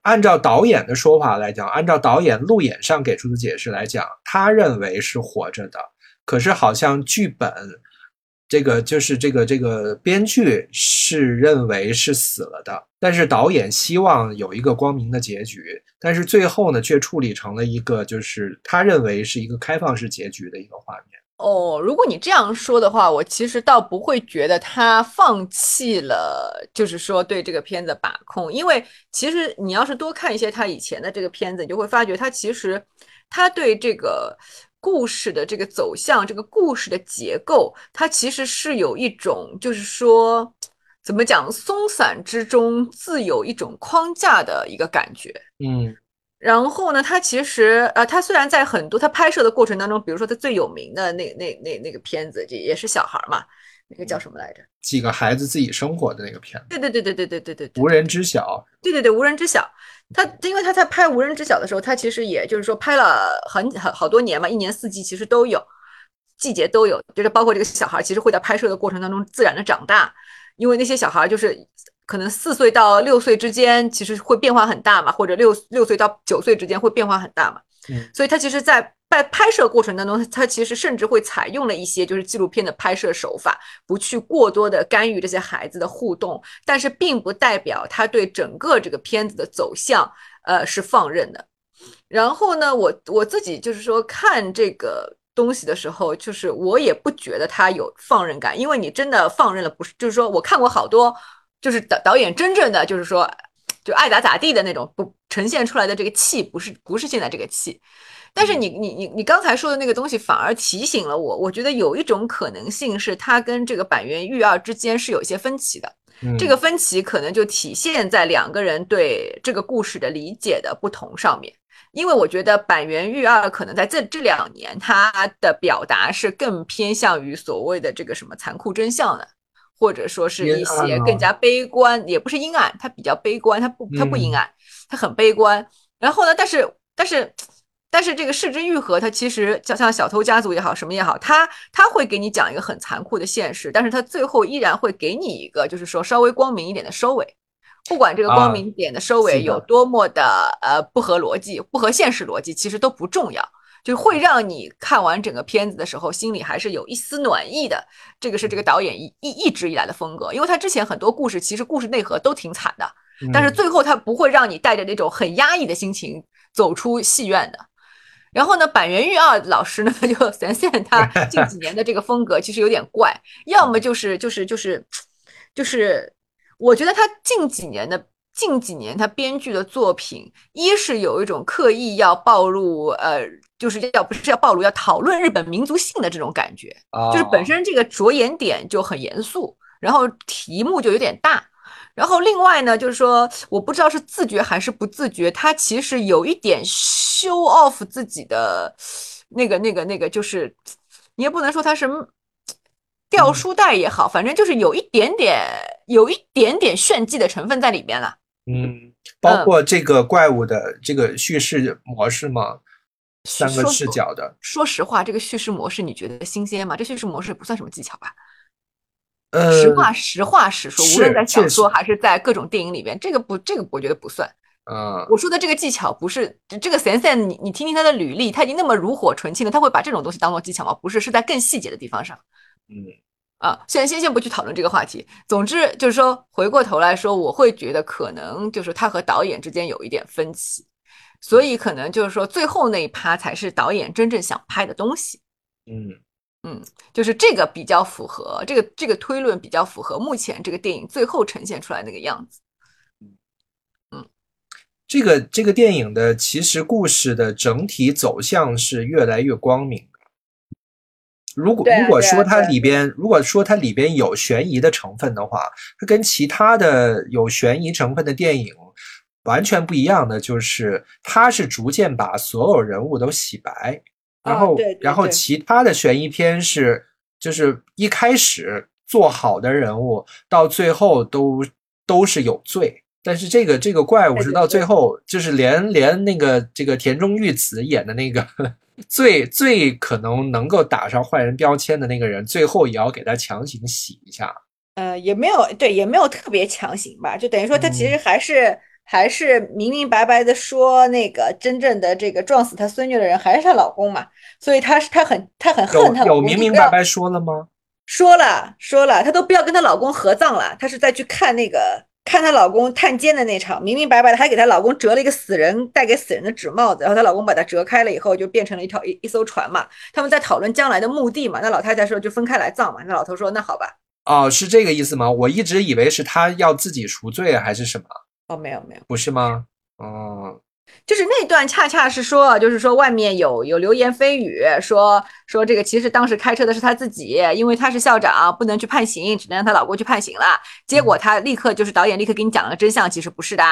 按照导演的说法来讲，按照导演路演上给出的解释来讲，他认为是活着的，可是好像剧本这个就是这个编剧是认为是死了的，但是导演希望有一个光明的结局，但是最后呢却处理成了一个就是他认为是一个开放式结局的一个画面。如果你这样说的话，我其实倒不会觉得他放弃了，就是说对这个片子把控，因为其实你要是多看一些他以前的这个片子，你就会发觉他其实他对这个故事的这个走向，这个故事的结构，他其实是有一种就是说怎么讲，松散之中自有一种框架的一个感觉。然后呢，他其实他虽然在很多他拍摄的过程当中，比如说他最有名的那个片子，也是小孩嘛，那个叫什么来着？几个孩子自己生活的那个片子。对，无人知晓。对，无人知晓。因为他在拍《无人知晓》的时候，他其实也就是说拍了好多年嘛，一年四季其实都有，季节都有，就是包括这个小孩其实会在拍摄的过程当中自然的长大，因为那些小孩就是。可能4岁到6岁之间其实会变化很大嘛，或者六岁到9岁之间会变化很大嘛。所以他其实在拍摄过程当中，他其实甚至会采用了一些就是纪录片的拍摄手法，不去过多的干预这些孩子的互动，但是并不代表他对整个这个片子的走向是放任的。然后呢，我自己就是说看这个东西的时候，就是我也不觉得他有放任感，因为你真的放任了，不是就是说我看过好多就是导演真正的就是说就爱打咋地的那种，不呈现出来的这个气不是现在这个气。但是你刚才说的那个东西反而提醒了我觉得有一种可能性是它跟这个板垣育二之间是有一些分歧的。这个分歧可能就体现在两个人对这个故事的理解的不同上面。因为我觉得板垣育二可能在这2年他的表达是更偏向于所谓的这个什么残酷真相的。或者说是一些更加悲观，也不是阴暗，他比较悲观，他不阴暗，他很悲观。然后呢，但是这个是枝裕和，他其实像小偷家族也好，什么也好，他会给你讲一个很残酷的现实，但是他最后依然会给你一个就是说稍微光明一点的收尾，不管这个光明点的收尾有多么的不合逻辑，不合现实逻辑，其实都不重要。就会让你看完整个片子的时候心里还是有一丝暖意的，这个是这个导演一直以来的风格，因为他之前很多故事其实故事内核都挺惨的，但是最后他不会让你带着那种很压抑的心情走出戏院的。然后呢，板垣育二老师呢就他近几年的这个风格其实有点怪，要么就是我觉得他近几年他编剧的作品，一是有一种刻意要暴露就是要讨论日本民族性的这种感觉，就是本身这个着眼点就很严肃，然后题目就有点大。然后另外呢，就是说我不知道是自觉还是不自觉，他其实有一点 show off 自己的那个就是你也不能说他是掉书袋也好，反正就是有一点点炫技的成分在里面了。包括这个怪物的这个叙事模式嘛，3个视角的。说实话，这个叙事模式你觉得新鲜吗？这叙事模式不算什么技巧吧？实话实说，无论在小说还是在各种电影里边，这个我觉得不算。我说的这个技巧不是这个Sensen，你听听他的履历，他已经那么炉火纯青了，他会把这种东西当做技巧吗？不是，是在更细节的地方上。先不去讨论这个话题。总之就是说，回过头来说，我会觉得可能就是他和导演之间有一点分歧，所以可能就是说最后那一趴才是导演真正想拍的东西。就是这个比较符合这个推论，比较符合目前这个电影最后呈现出来那个样子。这个电影的其实故事的整体走向是越来越光明。如果说它里边有悬疑的成分的话，它跟其他的有悬疑成分的电影完全不一样的就是，它是逐渐把所有人物都洗白，然后其他的悬疑片是就是一开始做好的人物到最后都是有罪。但是这个怪物是到最后，就是连那个这个田中裕子演的那个最可能够打上坏人标签的那个人，最后也要给他强行洗一下。也没有特别强行吧，就等于说他其实还是明明白白的说，那个真正的这个撞死他孙女的人还是她老公嘛，所以他很恨她老公。有明明白白说了吗？说了，她都不要跟她老公合葬了，她是再去看那个。看她老公探监的那场，明明白白的还给她老公折了一个死人，戴给死人的纸帽子，然后她老公把它折开了以后就变成了一艘船嘛。他们在讨论将来的墓地嘛，那老太太说就分开来葬嘛，那老头说那好吧。哦，是这个意思吗？我一直以为是她要自己赎罪还是什么。哦，没有，不是吗？哦，就是那段恰恰是说，就是说外面有流言蜚语说这个其实当时开车的是她自己，因为她是校长不能去判刑，只能让她老公去判刑了，结果她立刻就是导演立刻给你讲了真相，其实不是的。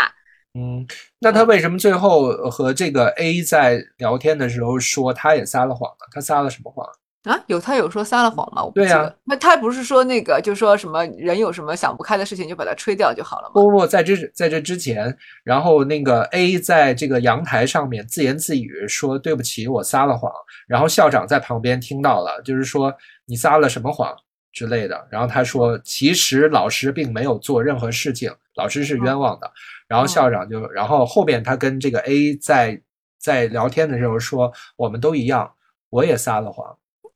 嗯，那她为什么最后和这个 A 在聊天的时候说她也撒了谎呢？她撒了什么谎啊？他有说撒了谎吗？我不记得。对啊，那他不是说那个就说什么人有什么想不开的事情就把它吹掉就好了吗？不，在这之前，然后那个 A 在这个阳台上面自言自语说对不起我撒了谎，然后校长在旁边听到了，就是说你撒了什么谎之类的，然后他说其实老师并没有做任何事情，老师是冤枉的。然后校长就然后后面他跟这个 A 在聊天的时候说我们都一样，我也撒了谎。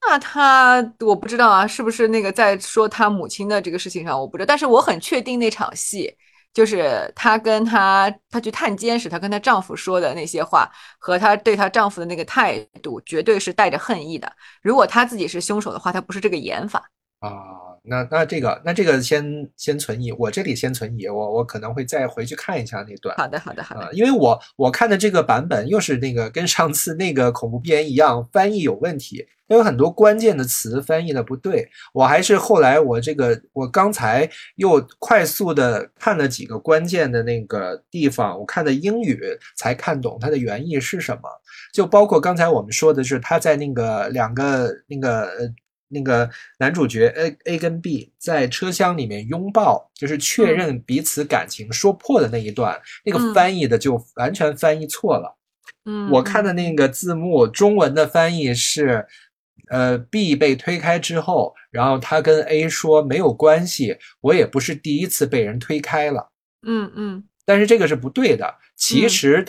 那他我不知道啊，是不是那个在说他母亲的这个事情上我不知道，但是我很确定那场戏就是他跟他去探监时他跟他丈夫说的那些话和他对他丈夫的那个态度绝对是带着恨意的，如果他自己是凶手的话他不是这个演法啊。那这个先存疑，我这里先存疑，我可能会再回去看一下那段。好的，因为我看的这个版本又是那个跟上次那个恐怖片一样，翻译有问题，因为很多关键的词翻译的不对。我还是后来我刚才又快速的看了几个关键的那个地方，我看的英语才看懂它的原意是什么，就包括刚才我们说的是他在那个两个那个男主角 A 跟 B 在车厢里面拥抱，就是确认彼此感情说破的那一段，那个翻译的就完全翻译错了。我看的那个字幕中文的翻译是B 被推开之后，然后他跟 A 说没有关系，我也不是第一次被人推开了。但是这个是不对的。其实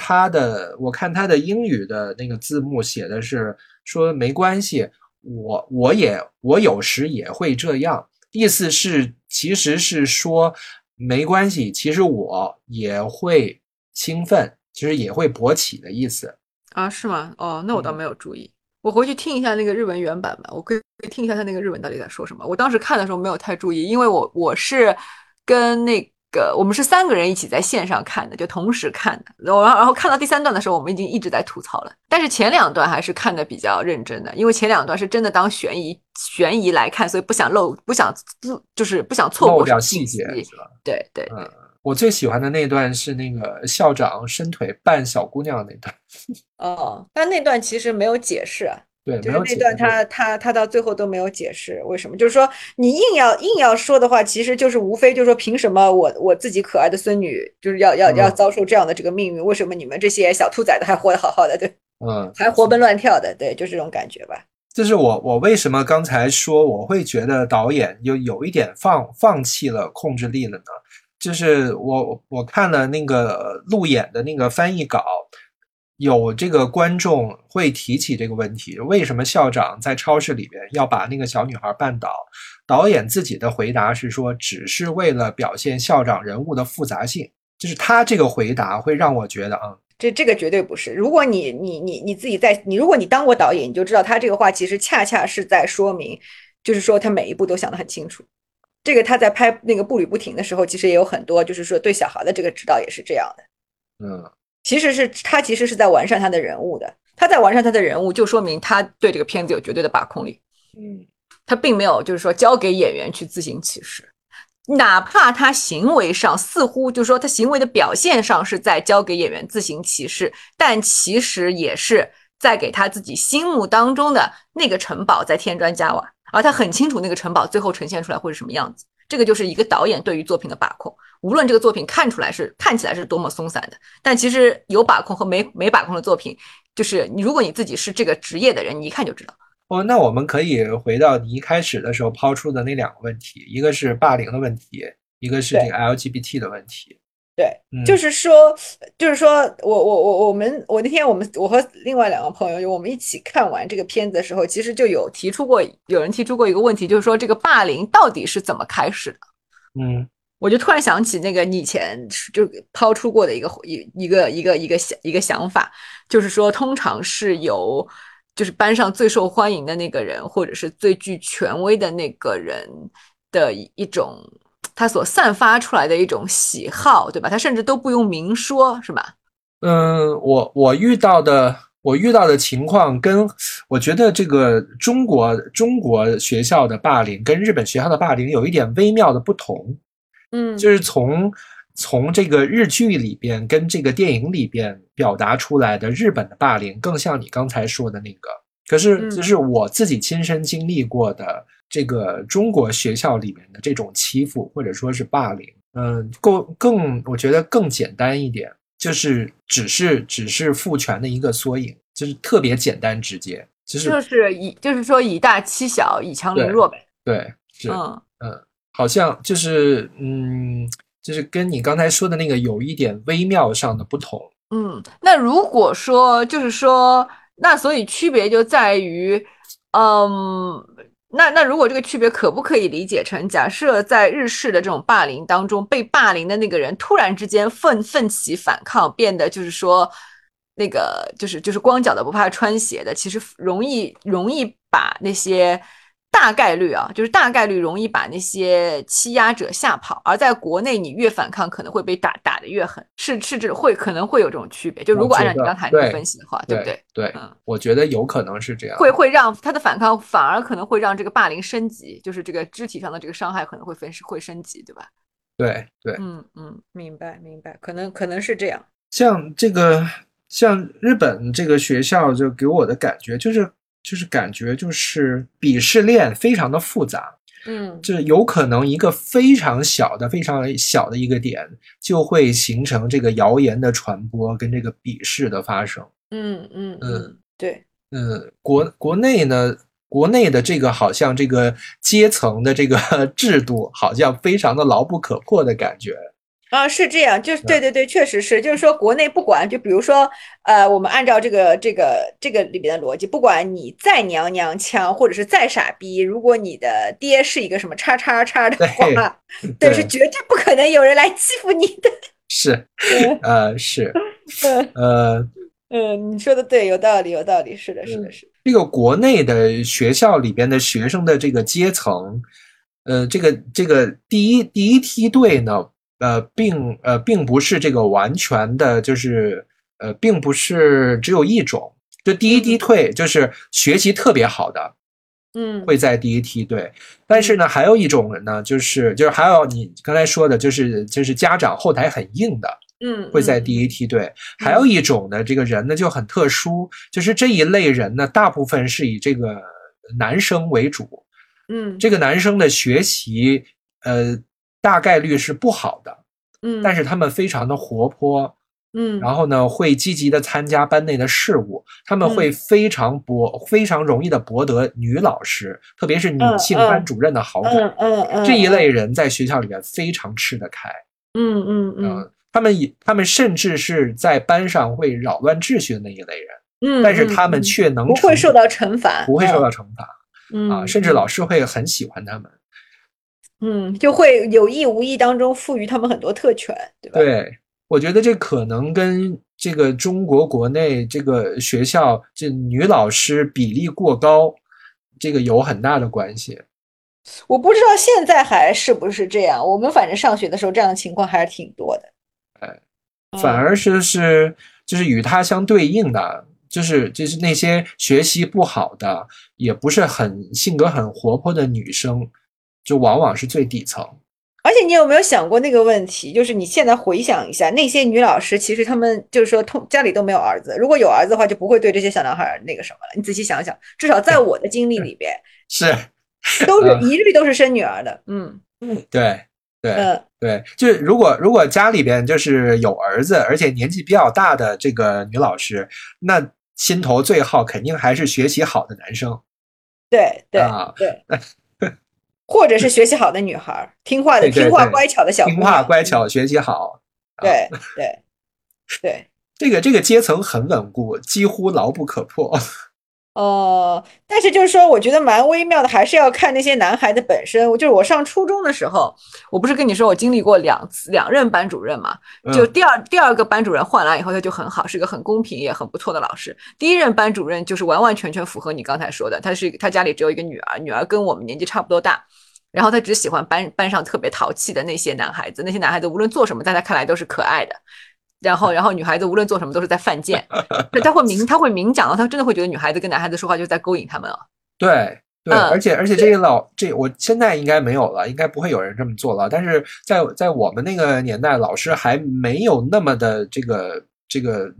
我看他的英语的那个字幕写的是说没关系，我有时也会这样，意思是其实是说没关系，其实我也会兴奋，其实也会勃起的意思啊？是吗？哦，那我倒没有注意。我回去听一下那个日文原版吧，我可以听一下他那个日文到底在说什么。我当时看的时候没有太注意，因为我是跟那个我们是三个人一起在线上看的，就同时看的，然后看到第三段的时候我们已经一直在吐槽了，但是前两段还是看的比较认真的，因为前两段是真的当悬疑来看，所以不想错过掉细节。对，我最喜欢的那段是那个校长伸腿绊小姑娘那段。哦，但那段其实没有解释啊。对，就是那段他到最后都没有解释为什么，就是说你硬要说的话，其实就是无非就是说凭什么我自己可爱的孙女就是要遭受这样的这个命运，为什么你们这些小兔崽子还活得好好的，对，还活蹦乱跳的，对，就是这种感觉吧。就是我为什么刚才说我会觉得导演有一点放弃了控制力了呢？就是我看了那个路演的那个翻译稿。有这个观众会提起这个问题，为什么校长在超市里边要把那个小女孩绊倒？导演自己的回答是说，只是为了表现校长人物的复杂性。就是他这个回答会让我觉得啊，这个绝对不是。如果你自己在，如果你当过导演，你就知道他这个话其实恰恰是在说明，就是说他每一步都想得很清楚。这个他在拍那个步履不停的时候，其实也有很多就是说对小孩的这个指导也是这样的。其实是在完善他的人物的，他在完善他的人物就说明他对这个片子有绝对的把控力。嗯，他并没有就是说交给演员去自行其是，哪怕他行为上似乎就是说他行为的表现上是在交给演员自行其是，但其实也是在给他自己心目当中的那个城堡在添砖加瓦，而他很清楚那个城堡最后呈现出来会是什么样子。这个就是一个导演对于作品的把控，无论这个作品看起来是多么松散的，但其实有把控和没把控的作品，就是如果你自己是这个职业的人，你一看就知道。哦，那我们可以回到你一开始的时候抛出的那两个问题，一个是霸凌的问题，一个是这个 LGBT 的问题。对，就是说我那天我和另外两个朋友我们一起看完这个片子的时候，其实就有人提出过一个问题，就是说这个霸凌到底是怎么开始的？嗯，我就突然想起那个你以前就抛出过的一个想法，就是说通常是由就是班上最受欢迎的那个人，或者是最具权威的那个人的一种。他所散发出来的一种喜好，对吧？他甚至都不用明说，是吧？我遇到的情况跟我觉得这个中国学校的霸凌跟日本学校的霸凌有一点微妙的不同。嗯，就是从这个日剧里边跟这个电影里边表达出来的日本的霸凌更像你刚才说的那个。可是就是我自己亲身经历过的这个中国学校里面的这种欺负或者说是霸凌，我觉得更简单一点，就是只是父权的一个缩影，就是特别简单直接，就是说以大欺小，以强凌弱呗。对，是，好像就是就是跟你刚才说的那个有一点微妙上的不同。嗯，那如果说就是说。那所以区别就在于，那如果这个区别可不可以理解成，假设在日式的这种霸凌当中，被霸凌的那个人突然之间奋起反抗，变得就是说，那个就是光脚的不怕穿鞋的，其实容易把那些大概率容易把那些欺压者吓跑，而在国内你越反抗可能会被打得越狠，可能会有这种区别。就如果按照你刚才的分析的话，对不对？对，我觉得有可能是这样，会让他的反抗反而可能会让这个霸凌升级，就是这个肢体上的这个伤害可能会升级，对吧？对对，明白，可能是这样。像日本这个学校就给我的感觉就是感觉就是鄙视链非常的复杂，就是有可能一个非常小的一个点就会形成这个谣言的传播跟这个鄙视的发生。对，国内呢，国内的这个好像这个阶层的这个制度好像非常的牢不可破的感觉。啊，是这样，就是对，确实是，就是说国内不管，就比如说，我们按照这个里面的逻辑，不管你再娘腔，或者是再傻逼，如果你的爹是一个什么叉叉叉的话，对，是绝对不可能有人来欺负你的。你说的对，有道理，是的。这个国内的学校里边的学生的这个阶层，这个第一梯队呢。并不是这个完全的，就是并不是只有一种。就第一梯队就是学习特别好的，会在第一梯队。但是呢，还有一种人呢，就是还有你刚才说的，就是家长后台很硬的，会在第一梯队。还有一种呢，这个人呢就很特殊，就是这一类人呢，大部分是以这个男生为主，这个男生的学习，大概率是不好的，但是他们非常的活泼，然后呢会积极的参加班内的事务，他们会非常容易的博得女老师，特别是女性班主任的好感，这一类人在学校里面非常吃得开，他们甚至是在班上会扰乱秩序的那一类人，但是他们却能不会受到惩罚，甚至老师会很喜欢他们。就会有意无意当中赋予他们很多特权，对吧？对，我觉得这可能跟这个中国国内这个学校这女老师比例过高，这个有很大的关系。我不知道现在还是不是这样，我们反正上学的时候这样的情况还是挺多的。反而就是与它相对应的，就是那些学习不好的，也不是很性格很活泼的女生，就往往是最底层。而且你有没有想过那个问题，就是你现在回想一下，那些女老师其实她们就是说家里都没有儿子，如果有儿子的话就不会对这些小男孩那个什么了。你仔细想想，至少在我的经历里边是都是一律都是生女儿的。嗯嗯，对对对，就如果家里边就是有儿子而且年纪比较大的这个女老师，那心头最好肯定还是学习好的男生。对对对。或者是学习好的女孩，听话的，听话乖巧的小姑娘，听话乖巧，学习好，对对对，这个阶层很稳固，几乎牢不可破。但是就是说，我觉得蛮微妙的，还是要看那些男孩子本身。就是我上初中的时候，我不是跟你说我经历过两任班主任嘛？就第二个班主任换来以后，他就很好，是个很公平也很不错的老师。第一任班主任就是完完全全符合你刚才说的，他家里只有一个女儿，女儿跟我们年纪差不多大，然后他只喜欢班上特别淘气的那些男孩子，那些男孩子无论做什么，大家看来都是可爱的。然后女孩子无论做什么都是在犯贱，他会明讲到，他真的会觉得女孩子跟男孩子说话就是在勾引他们啊。对对，而且这我现在应该没有了，应该不会有人这么做了。但是在我们那个年代，老师还没有那么的这个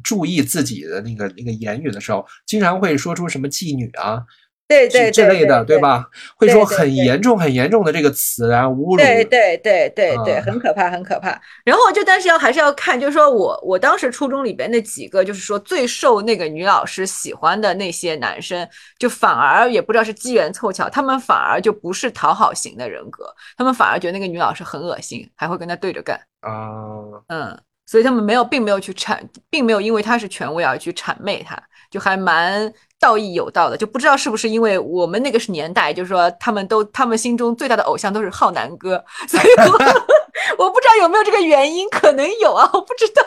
注意自己的那个言语的时候，经常会说出什么妓女啊。对对对，之类的，对吧？会说很严重、很严重的这个词，然后侮辱。对对对对对，很可怕，很可怕。然后就，但是还是要看，就是说我当时初中里边那几个，就是说最受那个女老师喜欢的那些男生，就反而也不知道是机缘凑巧，他们反而就不是讨好型的人格，他们反而觉得那个女老师很恶心，还会跟她对着干。所以他们并没有因为她是权威而去谄媚她，就还蛮。道义有道的，就不知道是不是因为我们那个是年代，就是说他们心中最大的偶像都是浩南哥，所以我不知道有没有这个原因，可能有啊，我不知道。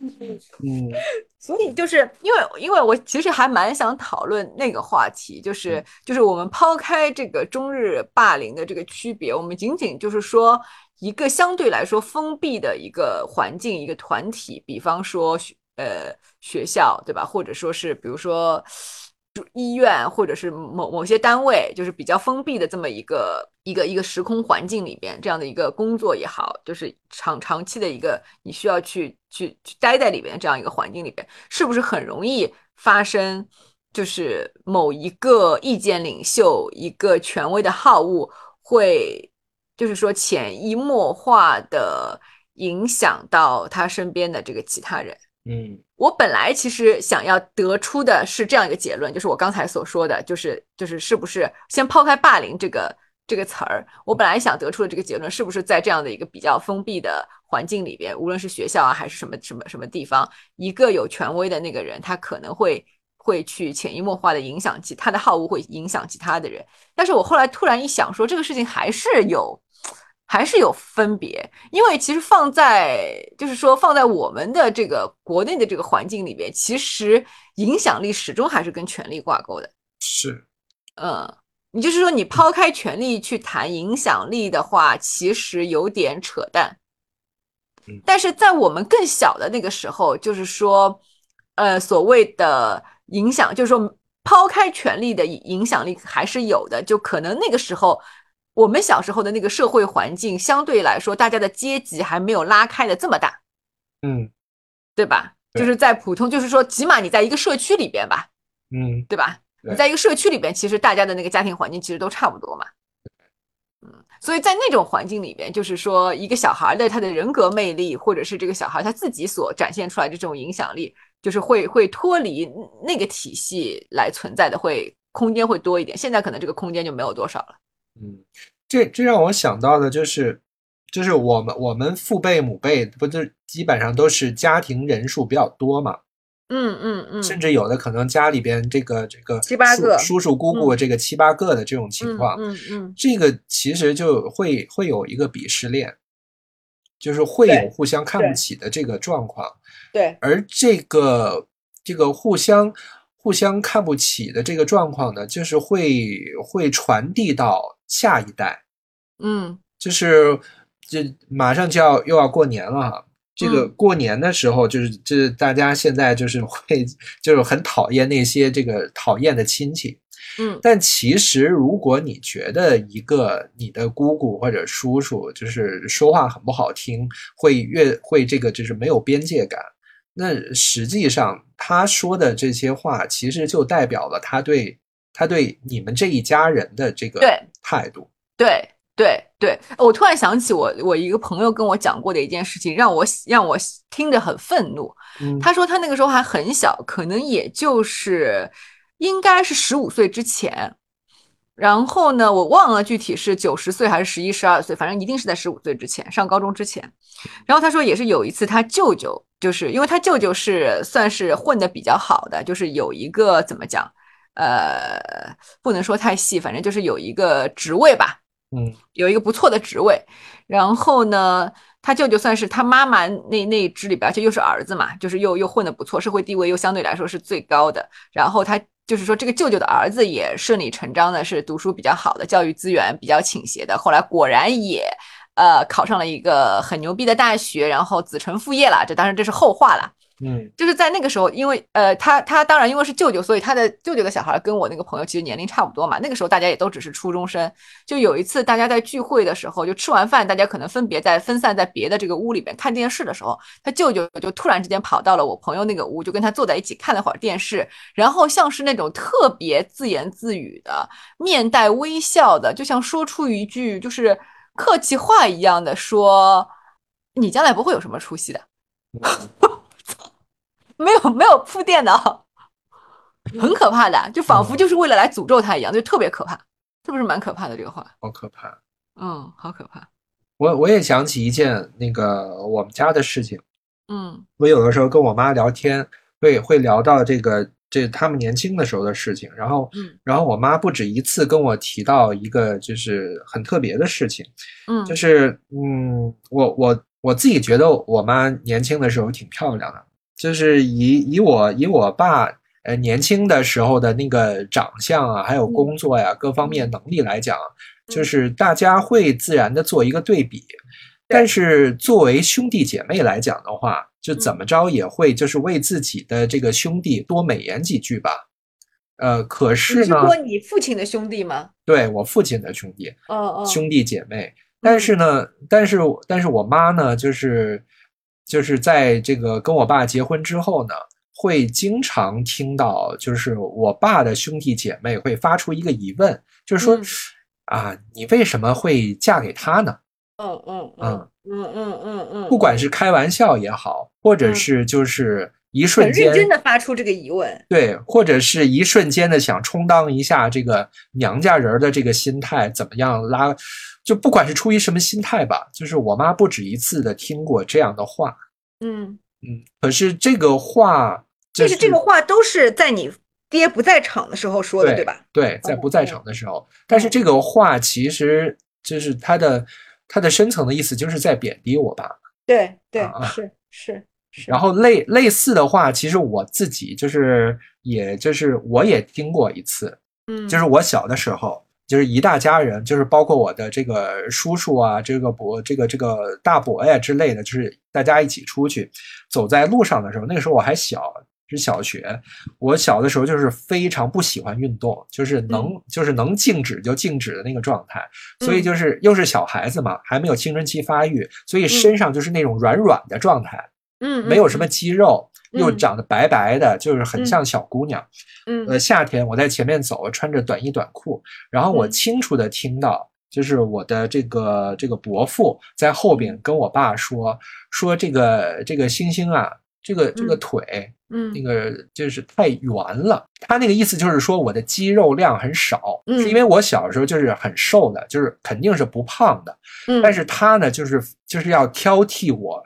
嗯，所以就是因为我其实还蛮想讨论那个话题，就是我们抛开这个中日霸凌的这个区别，我们仅仅就是说一个相对来说封闭的一个环境、一个团体，比方说。学校对吧？或者说是比如说医院，或者是某些单位，就是比较封闭的这么一个时空环境里边，这样的一个工作也好，就是长期的一个你需要去待在里边这样一个环境里边，是不是很容易发生就是某一个意见领袖、一个权威的好恶，会就是说潜移默化的影响到他身边的这个其他人？我本来其实想要得出的是这样一个结论，就是我刚才所说的，就是是不是先抛开霸凌这个词儿，我本来想得出的这个结论，是不是在这样的一个比较封闭的环境里边，无论是学校啊还是什么地方，一个有权威的那个人，他可能会去潜移默化的影响他的好恶，会影响其他的人。但是我后来突然一想说，这个事情还是有分别，因为其实放在我们的这个国内的这个环境里边，其实影响力始终还是跟权力挂钩的。是，你就是说你抛开权力去谈影响力的话，其实有点扯淡。但是在我们更小的那个时候，就是说，所谓的影响，就是说抛开权力的影响力还是有的，就可能那个时候。我们小时候的那个社会环境相对来说，大家的阶级还没有拉开的这么大，对吧？就是在普通，就是说，起码你在一个社区里边吧，对吧？你在一个社区里边，其实大家的那个家庭环境其实都差不多嘛，所以在那种环境里边，就是说，一个小孩的他的人格魅力，或者是这个小孩他自己所展现出来的这种影响力，就是会脱离那个体系来存在的，会空间会多一点。现在可能这个空间就没有多少了。这让我想到的就是我们父辈母辈不就基本上都是家庭人数比较多嘛，甚至有的可能家里边这个七八个叔叔姑姑这个七八个的这种情况，这个其实就会有一个鄙视链，就是会有互相看不起的这个状况，对，而这个互相看不起的这个状况呢，就是会传递到下一代，就是这马上就要又要过年了，这个过年的时候就是大家现在就是会就是很讨厌那些这个讨厌的亲戚。嗯，但其实如果你觉得一个你的姑姑或者叔叔就是说话很不好听，会这个就是没有边界感，那实际上他说的这些话其实就代表了他对你们这一家人的这个态度。对。对对，我突然想起我一个朋友跟我讲过的一件事情，让我听着很愤怒。他说他那个时候还很小，可能也就是应该是15岁之前，然后呢我忘了具体是90岁还是11、12岁，反正一定是在15岁之前，上高中之前。然后他说也是有一次他舅舅，就是因为他舅舅是算是混得比较好的，就是有一个怎么讲，不能说太细，反正就是有一个职位吧。有一个不错的职位，然后呢他舅舅算是他妈妈那支里边，就又是儿子嘛，就是又混得不错，社会地位又相对来说是最高的，然后他就是说这个舅舅的儿子也顺理成章的是读书比较好的，教育资源比较倾斜的，后来果然也考上了一个很牛逼的大学，然后子承父业了，这当然这是后话了。就是在那个时候，因为他当然因为是舅舅，所以他的舅舅的小孩跟我那个朋友其实年龄差不多嘛。那个时候大家也都只是初中生。就有一次大家在聚会的时候，就吃完饭，大家可能分散在别的这个屋里边看电视的时候，他舅舅就突然之间跑到了我朋友那个屋，就跟他坐在一起看了会儿电视，然后像是那种特别自言自语的，面带微笑的，就像说出一句就是客气话一样的说：“你将来不会有什么出息的。”没有铺垫的，很可怕的，就仿佛就是为了来诅咒他一样，就特别可怕，是不是蛮可怕的这个话？好可怕，好可怕。我也想起一件那个我们家的事情，我有的时候跟我妈聊天，会聊到这他们年轻的时候的事情，然后我妈不止一次跟我提到一个就是很特别的事情，就是我自己觉得我妈年轻的时候挺漂亮的。就是以我爸年轻的时候的那个长相啊，还有工作呀，各方面能力来讲，就是大家会自然的做一个对比。但是作为兄弟姐妹来讲的话，就怎么着也会就是为自己的这个兄弟多美言几句吧。可是呢，你是说你父亲的兄弟吗？对，我父亲的兄弟，兄弟姐妹。但是呢，但是我妈呢，就是在这个跟我爸结婚之后呢，会经常听到就是我爸的兄弟姐妹会发出一个疑问，就是说啊，你为什么会嫁给他呢？不管是开玩笑也好，或者是就是一瞬间很认真的发出这个疑问，对，或者是一瞬间的想充当一下这个娘家人的这个心态，怎么样拉，就不管是出于什么心态吧，就是我妈不止一次的听过这样的话。可是这个话就是这个话都是在你爹不在场的时候说的， 对吧？对，在不在场的时候。但是这个话其实就是他的深层的意思就是在贬低我爸。对对，是。然后类似的话，其实我自己就是，也就是我也听过一次，就是我小的时候，就是一大家人，就是包括我的这个叔叔啊，这个大伯呀之类的，就是大家一起出去走在路上的时候，那个时候我还小，是小学，我小的时候就是非常不喜欢运动，就是能静止就静止的那个状态，所以就是又是小孩子嘛，还没有青春期发育，所以身上就是那种软软的状态。没有什么肌肉，又长得白白的，就是很像小姑娘。夏天我在前面走，穿着短衣短裤，然后我清楚的听到，就是我的这个伯父在后边跟我爸说这个星星啊，这个腿，那个就是太圆了。他那个意思就是说我的肌肉量很少，是因为我小时候就是很瘦的，就是肯定是不胖的。但是他呢，就是要挑剔我。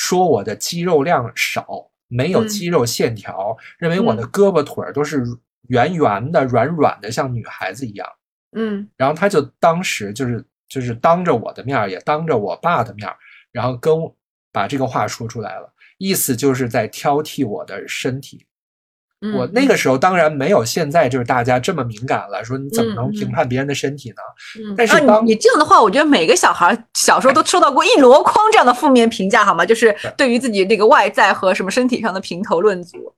说我的肌肉量少，没有肌肉线条，认为我的胳膊腿都是圆圆的、软软的，像女孩子一样。然后他就当时就是当着我的面，也当着我爸的面，然后把这个话说出来了，意思就是在挑剔我的身体。我那个时候当然没有现在就是大家这么敏感了，说你怎么能评判别人的身体呢？但是当你这样的话，我觉得每个小孩小时候都受到过一箩筐这样的负面评价，好吗？就是对于自己那个外在和什么身体上的评头论足。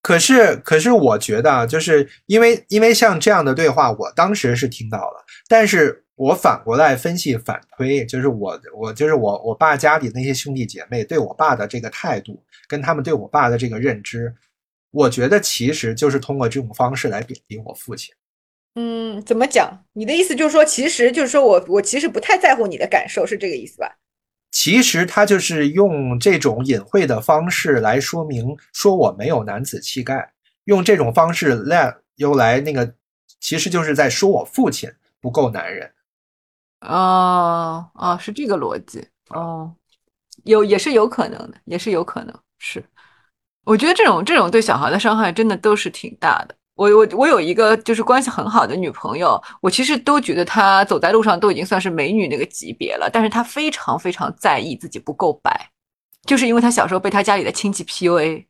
可是我觉得啊，就是因为像这样的对话，我当时是听到了，但是我反过来分析反推，就是我爸家里那些兄弟姐妹对我爸的这个态度，跟他们对我爸的这个认知，我觉得其实就是通过这种方式来贬低我父亲。嗯，怎么讲？你的意思就是说，其实就是说我其实不太在乎你的感受，是这个意思吧？其实他就是用这种隐晦的方式来说明，说我没有男子气概，用这种方式来那个，其实就是在说我父亲不够男人。哦哦，是这个逻辑哦，也是有可能的，也是有可能是。我觉得这种对小孩的伤害真的都是挺大的。我有一个就是关系很好的女朋友，我其实都觉得她走在路上都已经算是美女那个级别了，但是她非常非常在意自己不够白，就是因为她小时候被她家里的亲戚 PUA。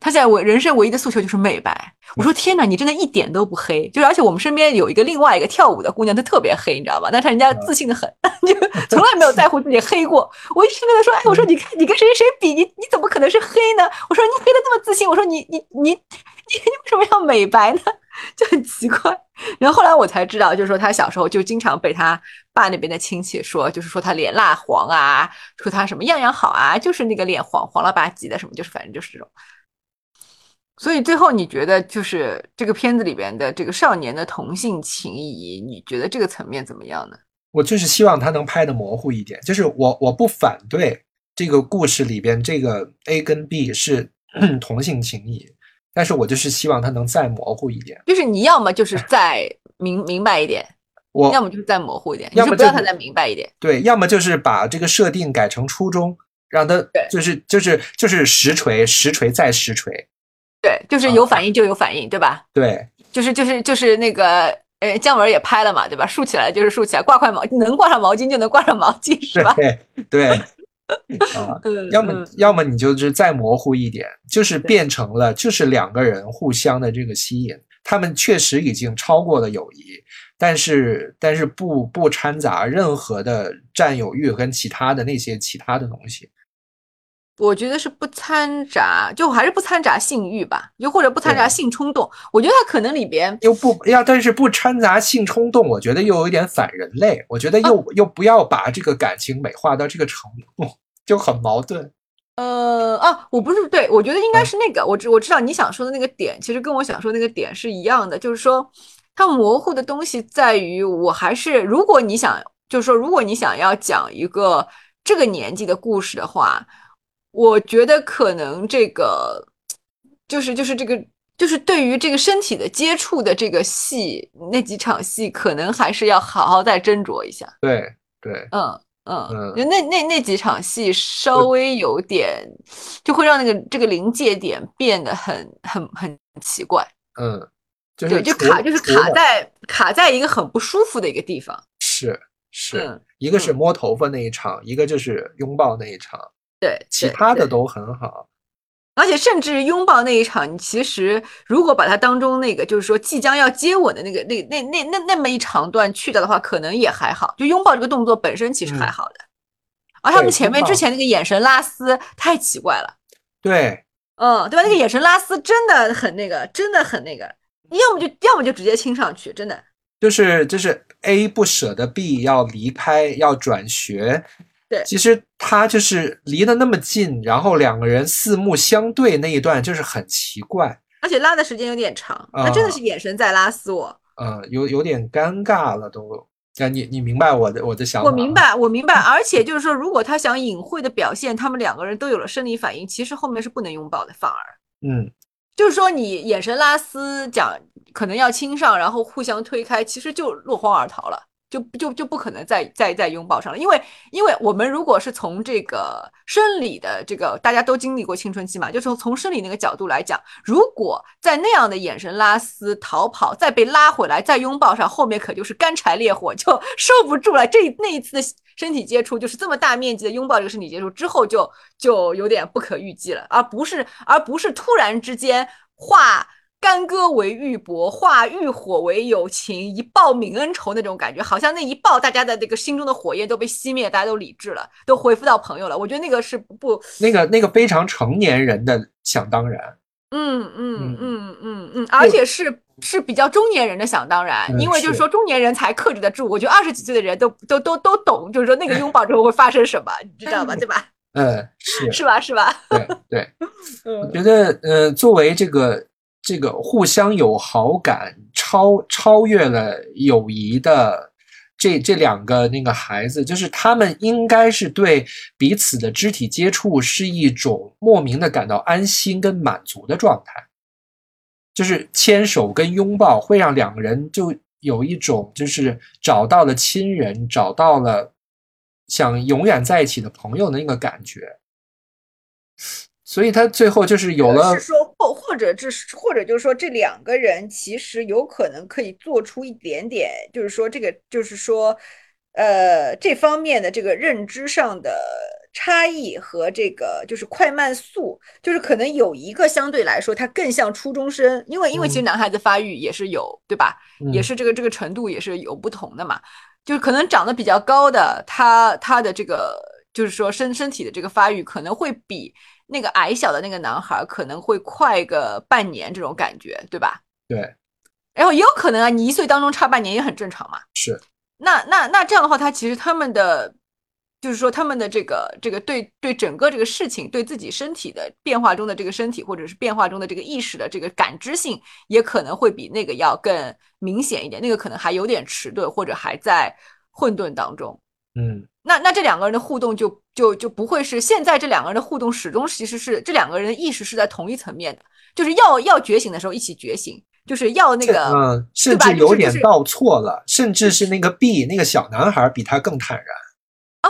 她现在我人生唯一的诉求就是美白。我说天哪，你真的一点都不黑，就是而且我们身边有一个另外一个跳舞的姑娘，她特别黑，你知道吧？但是人家自信的很，就从来没有在乎自己黑过。我一直跟她说，哎，我说你跟谁谁比，你怎么可能是黑呢？我说你黑的那么自信，我说你为什么要美白呢？就很奇怪。然后后来我才知道，就是说他小时候就经常被他爸那边的亲戚说，就是说他脸蜡黄啊，说他什么样样好啊，就是那个脸黄了吧唧的什么，就是反正就是这种。所以最后你觉得就是这个片子里边的这个少年的同性情谊，你觉得这个层面怎么样呢？我就是希望他能拍的模糊一点，就是我不反对这个故事里边这个 A 跟 B 是同性情谊，但是我就是希望他能再模糊一点，就是你要么就是再明白一点，我要么就是再模糊一点，要么就你是不要他再明白一点，对，要么就是把这个设定改成初衷，让他就是实锤再实锤，对，就是有反应就有反应，对吧？对，就是那个。姜文也拍了嘛，对吧？竖起来就是竖起来，挂块毛巾能挂上毛巾就能挂上毛巾，是吧？对啊，要么你就是再模糊一点，就是变成了就是两个人互相的这个吸引，他们确实已经超过了友谊，但是不掺杂任何的占有欲跟其他的东西。我觉得是不掺杂，就还是不掺杂性欲吧，又或者不掺杂性冲动。我觉得它可能里边又不要，但是不掺杂性冲动，我觉得又有一点反人类。我觉得又不要把这个感情美化到这个程度，就很矛盾。我不是对，我觉得应该是那个，我知道你想说的那个点，其实跟我想说的那个点是一样的，就是说它模糊的东西在于，我还是如果你想，就是说如果你想要讲一个这个年纪的故事的话。我觉得可能这个就是这个就是对于这个身体的接触的这个戏，那几场戏可能还是要好好再斟酌一下。对，那几场戏稍微有点，就会让这个临界点变得很奇怪。就是卡在一个很不舒服的一个地方。是，一个是摸头发那一场，一个就是拥抱那一场。对，其他的都很好，而且甚至拥抱那一场，你其实如果把它当中那个就是说即将要接吻的那个那么一长段去掉的话，可能也还好。就拥抱这个动作本身其实还好的，而他们前面之前那个眼神拉丝太奇怪了。对，对吧？那个眼神拉丝真的很那个，真的很那个，要么就直接亲上去，真的。就是 A 不舍得 B 要离开要转学。其实他就是离得那么近，然后两个人四目相对那一段就是很奇怪，而且拉的时间有点长，那真的是眼神在拉死我，有点尴尬了都。你明白我的想法？我明白。而且就是说，如果他想隐晦的表现他们两个人都有了生理反应，其实后面是不能拥抱的，反而就是说你眼神拉丝讲可能要亲上，然后互相推开，其实就落荒而逃了。就不可能再拥抱上了，因为我们如果是从这个生理的这个，大家都经历过青春期嘛，就从生理那个角度来讲，如果在那样的眼神拉丝逃跑，再被拉回来再拥抱上，后面可就是干柴烈火，就受不住了。那一次的身体接触，就是这么大面积的拥抱这个身体接触之后就有点不可预计了，而不是突然之间化干戈为玉帛，化欲火为友情，一报泯恩仇那种感觉，好像那一报大家的这个心中的火焰都被熄灭，大家都理智了，都恢复到朋友了。我觉得那个是不那个非常成年人的想当然，而且是比较中年人的想当然，因为就是说中年人才克制得住。我觉得20几岁的人都懂，就是说那个拥抱之后会发生什么，你知道吧？对吧？是吧？对，我觉得作为这个互相有好感超越了友谊的这两个那个孩子，就是他们应该是对彼此的肢体接触是一种莫名的感到安心跟满足的状态，就是牵手跟拥抱会让两个人就有一种就是找到了亲人，找到了想永远在一起的朋友的那个感觉。所以他最后就是有了，是说或者就是说这两个人其实有可能可以做出一点点，就是说这个就是说这方面的这个认知上的差异和这个就是快慢速，就是可能有一个相对来说他更像初中生，因为其实男孩子发育也是有，对吧？也是这个程度也是有不同的嘛，就是可能长得比较高的他的这个就是说身体的这个发育可能会比那个矮小的那个男孩可能会快个半年这种感觉，对吧？对。然后也有可能啊，你1岁当中差半年也很正常嘛。是。那这样的话，他其实他们的就是说他们的这个对整个这个事情，对自己身体的变化中的这个身体或者是变化中的这个意识的这个感知性，也可能会比那个要更明显一点。那个可能还有点迟钝，或者还在混沌当中。嗯。那这两个人的互动就不会是现在，这两个人的互动始终其实是这两个人的意识是在同一层面的，就是要觉醒的时候一起觉醒，就是要那个甚至有点倒错了，甚至是那个 B 那个小男孩比他更坦然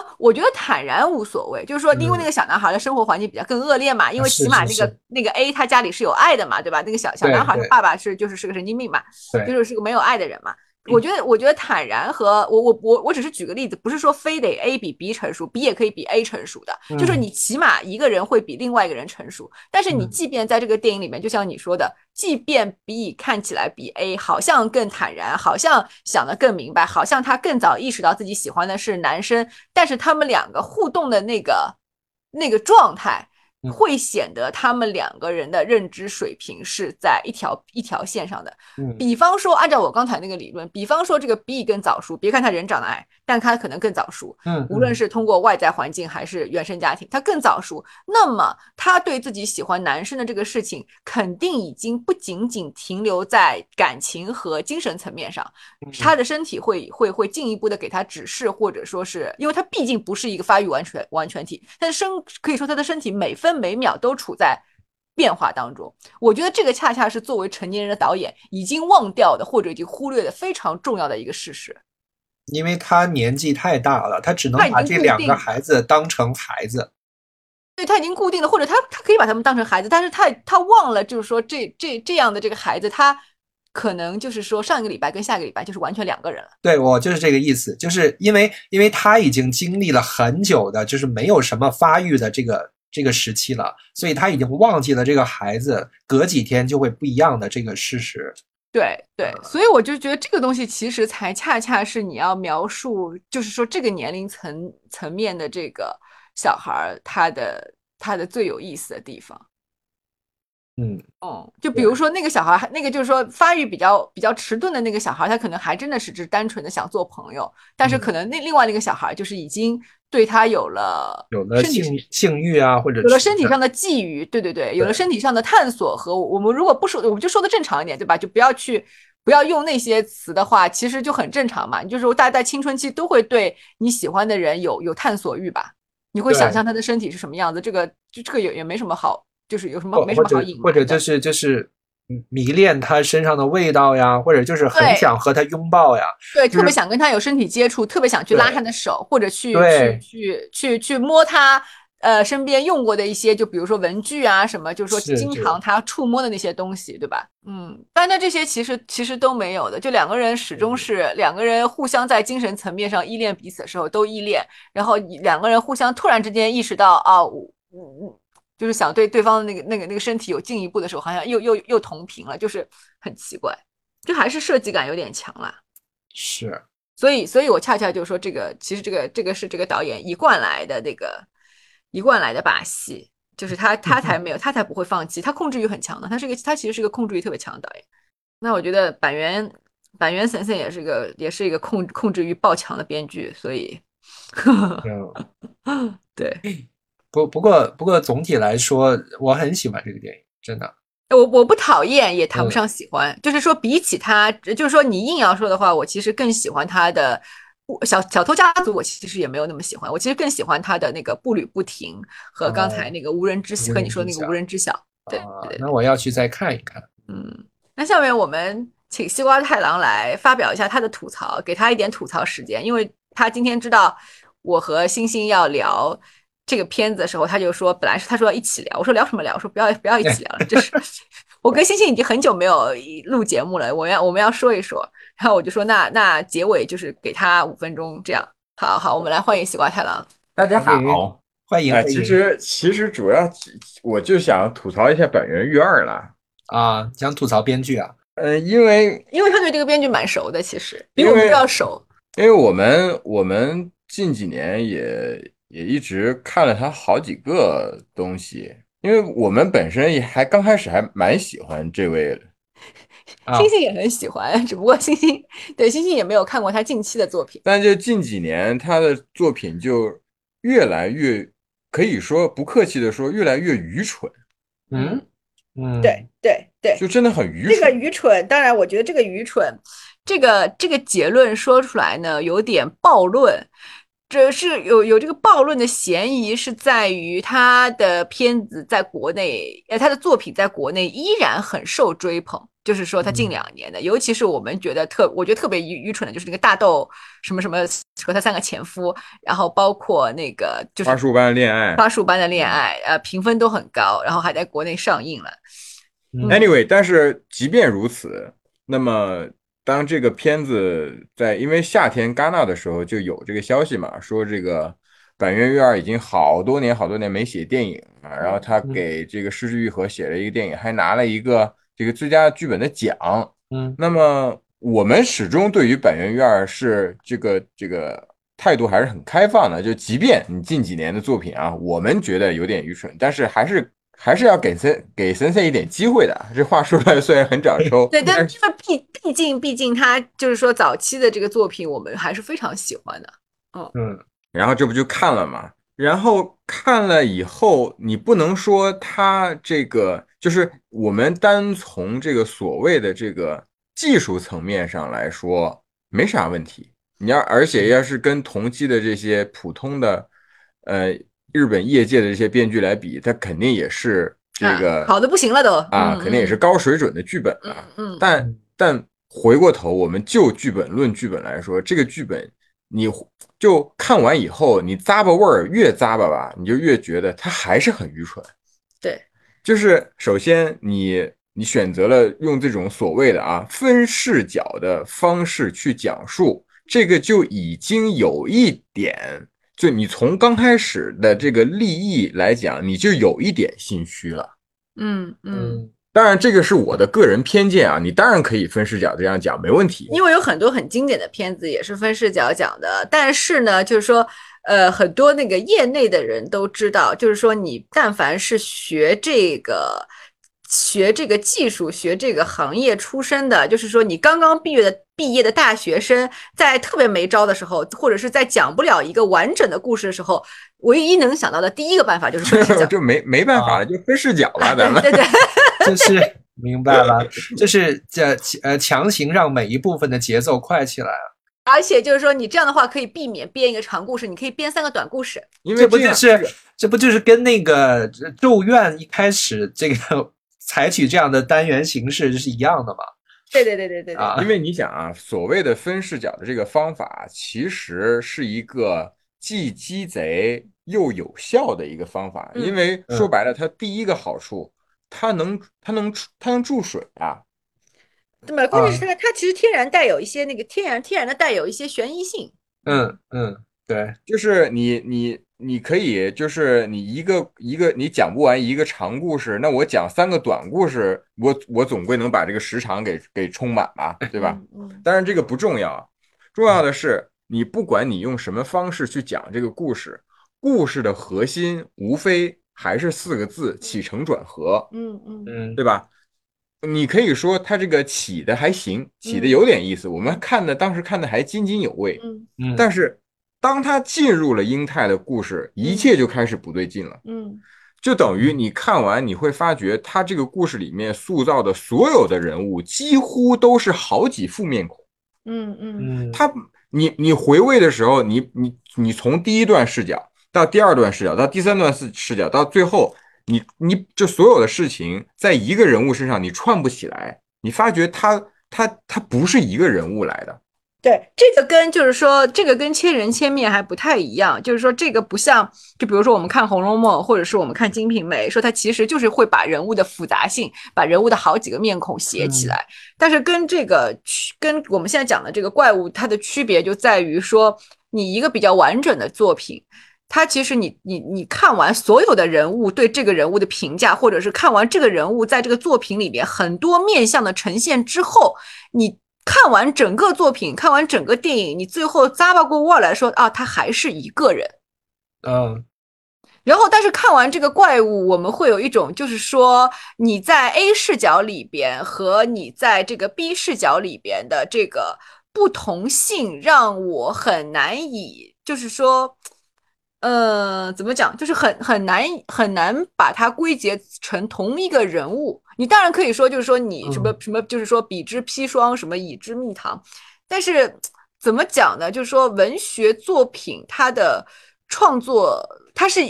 啊，我觉得坦然无所谓，就是说因为那个小男孩的生活环境比较更恶劣嘛，因为起码那个 A 他家里是有爱的嘛，对吧？那个小男孩的爸爸就是个神经病嘛，就是个没有爱的人嘛。我觉得坦然和我只是举个例子，不是说非得 A 比 B 成熟， B 也可以比 A 成熟的，就是你起码一个人会比另外一个人成熟，但是你即便在这个电影里面，就像你说的，即便 B 看起来比 A 好像更坦然，好像想得更明白，好像他更早意识到自己喜欢的是男生，但是他们两个互动的那个状态会显得他们两个人的认知水平是在一条线上的。比方说按照我刚才那个理论，比方说这个 B 更早熟，别看他人长得矮，但他可能更早熟，无论是通过外在环境还是原生家庭，他更早熟，那么他对自己喜欢男生的这个事情肯定已经不仅仅停留在感情和精神层面上，他的身体会进一步的给他指示，或者说是因为他毕竟不是一个发育完全体，但是可以说他的身体每分每秒都处在变化当中。我觉得这个恰恰是作为成年人的导演已经忘掉的，或者已经忽略的非常重要的一个事实。因为他年纪太大了，他只能把这两个孩子当成孩子。对，他已经固定了，或者他可以把他们当成孩子，但是他忘了，就是说这样的这个孩子，他可能就是说上一个礼拜跟下个礼拜就是完全两个人了。对，我就是这个意思，就是因为他已经经历了很久的，就是没有什么发育的这个时期了，所以他已经忘记了这个孩子隔几天就会不一样的这个事实。对，所以我就觉得这个东西其实才恰恰是你要描述，就是说这个年龄层面的这个小孩他的最有意思的地方。就比如说那个小孩，那个就是说发育比较迟钝的那个小孩，他可能还真的是单纯的想做朋友，但是可能另外那个小孩就是已经对他有了性欲啊，或者有了身体上的觊觎，对，有了身体上的探索和我们如果不说，我们就说的正常一点，对吧？就不要用那些词的话，其实就很正常嘛。就是说大家在青春期都会对你喜欢的人有探索欲吧？你会想象他的身体是什么样子，这个也没什么好。就是有什么没什么好隐瞒，或者就是迷恋他身上的味道呀，或者就是很想和他拥抱呀，对、就是、特别想跟他有身体接触，特别想去拉他的手，或者去摸他身边用过的一些，就比如说文具啊什么，就是说经常他触摸的那些东西，对吧？嗯，但那这些其实都没有的，就两个人始终是两个人互相在精神层面上依恋彼此的时候都依恋，然后两个人互相突然之间意识到啊，就是想对对方的那个身体有进一步的时候，好像又同频了，就是很奇怪，就还是设计感有点强啦。是，所以我恰恰就说这个，其实这个是这个导演一贯来的把戏，就是他才没有，他才不会放弃，他控制欲很强的，他其实是个控制欲特别强的导演。那我觉得板垣神社也是一个控制欲爆强的编剧，所以对，不过总体来说我很喜欢这个电影，真的。我不讨厌也谈不上喜欢，就是说比起他，就是说你硬要说的话，我其实更喜欢他的小偷家族，我其实也没有那么喜欢，我其实更喜欢他的那个步履不停和刚才那个无人知晓，和你说的那个无人知晓。对，那我要去再看一看。嗯，那下面我们请西瓜太郎来发表一下他的吐槽，给他一点吐槽时间，因为他今天知道我和星星要聊这个片子的时候，他就说本来是他说要一起聊，我说聊什么聊？我说不要一起聊了，就是我跟星星已经很久没有录节目了，我们要说一说。然后我就说那结尾就是给他5分钟这样。好，我们来欢迎西瓜太郎。大家好，欢迎。其实主要我就想吐槽一下板垣裕二了啊，想吐槽编剧啊。因为他对这个编剧蛮熟的，其实比我们要熟。因为我们近几年也一直看了他好几个东西，因为我们本身也还刚开始还蛮喜欢这位的，星星也很喜欢，只不过星星也没有看过他近期的作品，但就近几年他的作品就越来越，可以说不客气的说越来越愚蠢。嗯，对，就真的很愚蠢。这个愚蠢，当然我觉得这个愚蠢，这个结论说出来呢有点暴论。这是有这个暴论的嫌疑，是在于他的片子在国内，他的作品在国内依然很受追捧。就是说他近2年的，尤其是我们觉得我觉得特别愚蠢的，就是那个大豆什么什么和他3个前夫，然后包括那个就是花束般的恋爱，评分都很高，然后还在国内上映了。Anyway， 但是即便如此，那么。当这个片子因为夏天戛纳的时候就有这个消息嘛，说这个板垣裕二已经好多年没写电影了，然后他给这个是枝裕和写了一个电影，还拿了一个这个最佳剧本的奖。那么我们始终对于板垣裕二是这个态度还是很开放的，就即便你近几年的作品啊，我们觉得有点愚蠢，但是还是要给森森一点机会的，这话说来虽然很长抽，对，但这个毕竟他就是说早期的这个作品我们还是非常喜欢的。然后这不就看了嘛，然后看了以后你不能说他这个就是我们单从这个所谓的这个技术层面上来说没啥问题，而且要是跟同期的这些普通的日本业界的这些编剧来比，他肯定也是这个好的不行了都啊，肯定也是高水准的剧本了。但回过头，我们就论剧本来说，这个剧本你就看完以后，你咂巴味儿越咂巴吧，你就越觉得它还是很愚蠢。对，就是首先你选择了用这种所谓的分视角的方式去讲述，这个就已经有一点。就你从刚开始的这个立意来讲，你就有一点心虚了。当然这个是我的个人偏见啊，你当然可以分视角这样讲，没问题。因为有很多很经典的片子也是分视角讲的，但是呢，就是说，很多那个业内的人都知道，就是说你但凡是学这个技术、学这个行业出身的，就是说你刚刚毕业的大学生，在特别没招的时候，或者是在讲不了一个完整的故事的时候，唯一能想到的第一个办法就是分视角，就没办法了，就分视角了，咱们对，就是明白了，就是强行让每一部分的节奏快起来了。而且就是说，你这样的话可以避免编一个长故事，你可以编3个短故事。因为这不就是跟那个《咒怨》一开始这个。采取这样的单元形式就是一样的嘛。对啊，因为你想啊，所谓的分视角的这个方法其实是一个既鸡贼又有效的一个方法，因为说白了它第一个好处它能注水啊。对吧，关键是它其实天然带有一些那个天然的带有一些悬疑性。对，就是你可以，就是你一个一个你讲不完一个长故事，那我讲3个短故事，我总归能把这个时长给充满吧，对吧？当然这个不重要，重要的是你不管你用什么方式去讲这个故事，故事的核心无非还是4个字：起承转合。对吧？你可以说他这个起的还行，起的有点意思，我们当时看的还津津有味。但是当他进入了英泰的故事，一切就开始不对劲了。就等于你看完你会发觉他这个故事里面塑造的所有的人物几乎都是好几副面孔。你回味的时候，你从第一段视角到第二段视角到第三段视角到最后，你这所有的事情在一个人物身上你串不起来，你发觉他不是一个人物来的。对，这个跟千人千面还不太一样，就是说这个不像，就比如说我们看《红楼梦》或者是我们看《金瓶梅》，说它其实就是会把人物的复杂性，把人物的好几个面孔写起来。但是跟我们现在讲的这个怪物，它的区别就在于说，你一个比较完整的作品，它其实你看完所有的人物对这个人物的评价，或者是看完这个人物在这个作品里面很多面向的呈现之后，你看完整个作品，看完整个电影，你最后咂巴过窝来说啊，他还是一个人。然后但是看完这个怪物，我们会有一种就是说，你在 A 视角里边和你在这个 B 视角里边的这个不同性，让我很难以就是说怎么讲，就是很难把它归结成同一个人物。你当然可以说，就是说你什么，就是说比之砒霜，什么以之蜜糖，但是怎么讲呢？就是说文学作品它的创作，它是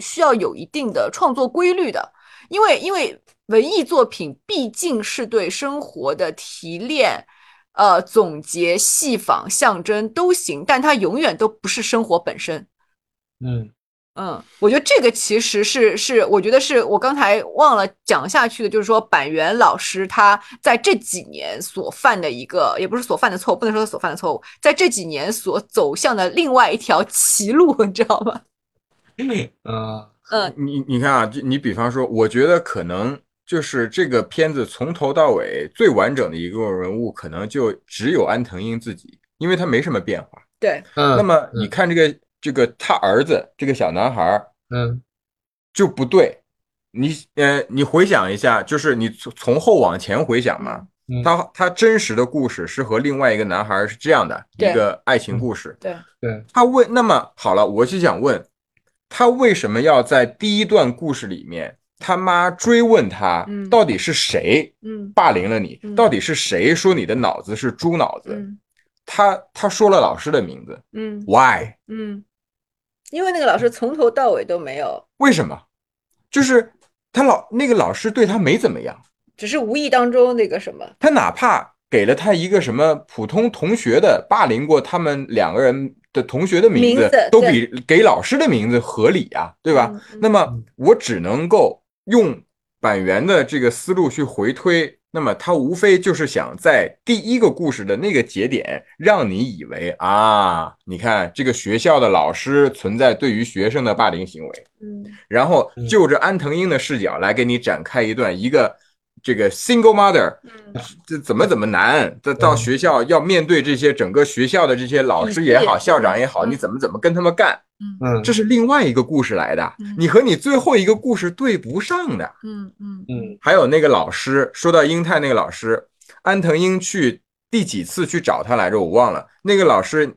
需要有一定的创作规律的，因为文艺作品毕竟是对生活的提炼。总结、戏仿、象征都行，但它永远都不是生活本身。我觉得这个其实是我觉得是我刚才忘了讲下去的，就是说板垣老师他在这几年所犯的一个，也不是所犯的错误，不能说所犯的错误，在这几年所走向的另外一条歧路，你知道吗？你看啊，你比方说，我觉得可能。就是这个片子从头到尾最完整的一个人物，可能就只有安藤樱自己，因为他没什么变化。对，那么你看这个他儿子这个小男孩，就不对。你回想一下，就是你从后往前回想嘛，他真实的故事是和另外一个男孩是这样的一个爱情故事。对，他问，那么好了，我就想问，他为什么要在第一段故事里面？他妈追问他到底是谁霸凌了你，到底是谁说你的脑子是猪脑子，他说了老师的名字。Why？ 因为那个老师从头到尾都没有。为什么？就是那个老师对他没怎么样，只是无意当中那个什么。他哪怕给了他一个什么普通同学的霸凌过他们两个人的同学的名字都比给老师的名字合理啊，对吧？那么我只能够用板垣的这个思路去回推，那么他无非就是想在第一个故事的那个节点让你以为啊，你看这个学校的老师存在对于学生的霸凌行为，然后就着安藤樱的视角来给你展开一段一个这个 single mother 这怎么难，到学校要面对这些整个学校的这些老师也好，校长也好，你怎么跟他们干。这是另外一个故事来的，你和你最后一个故事对不上的。还有那个老师，说到英泰那个老师，安藤樱去第几次去找他来着我忘了。那个老师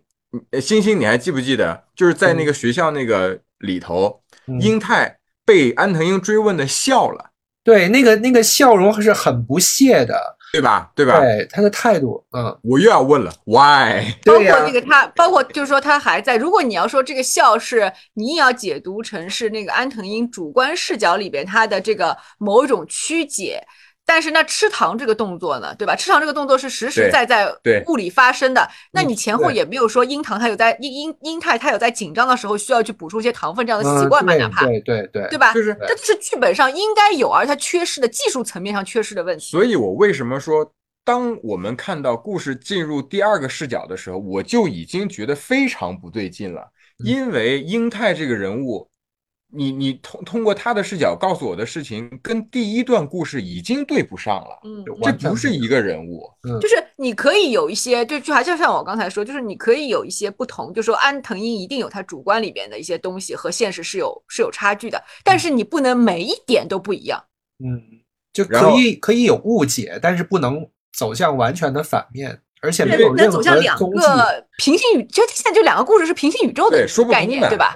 星星你还记不记得，就是在那个学校那个里头，英泰被安藤樱追问的笑了。对，那个笑容是很不屑的，对吧？对他的态度，嗯，我又要问了 ，why？ 包括那个他，包括就是说他还在。如果你要说这个笑是，你也要解读成是那个安藤英主观视角里边他的这个某种曲解。但是那吃糖这个动作呢，对吧？吃糖这个动作是实实在在物理发生的。那你前后也没有说樱糖他有在樱太他有在紧张的时候需要去补充一些糖分这样的习惯吧？哪怕对吧？就是这是剧本上应该有，而它缺失的技术层面上缺失的问题。所以我为什么说，当我们看到故事进入第二个视角的时候，我就已经觉得非常不对劲了，因为樱太这个人物。你通过他的视角告诉我的事情跟第一段故事已经对不上了，这不是一个人物，就是你可以有一些，就还是像我刚才说，就是你可以有一些不同，就是说安藤英一定有他主观里边的一些东西和现实是有差距的，但是你不能每一点都不一样，就可以有误解，但是不能走向完全的反面，而且没有任何走向两个平行宇宙，现在就两个故事是平行宇宙的概念， 对吧？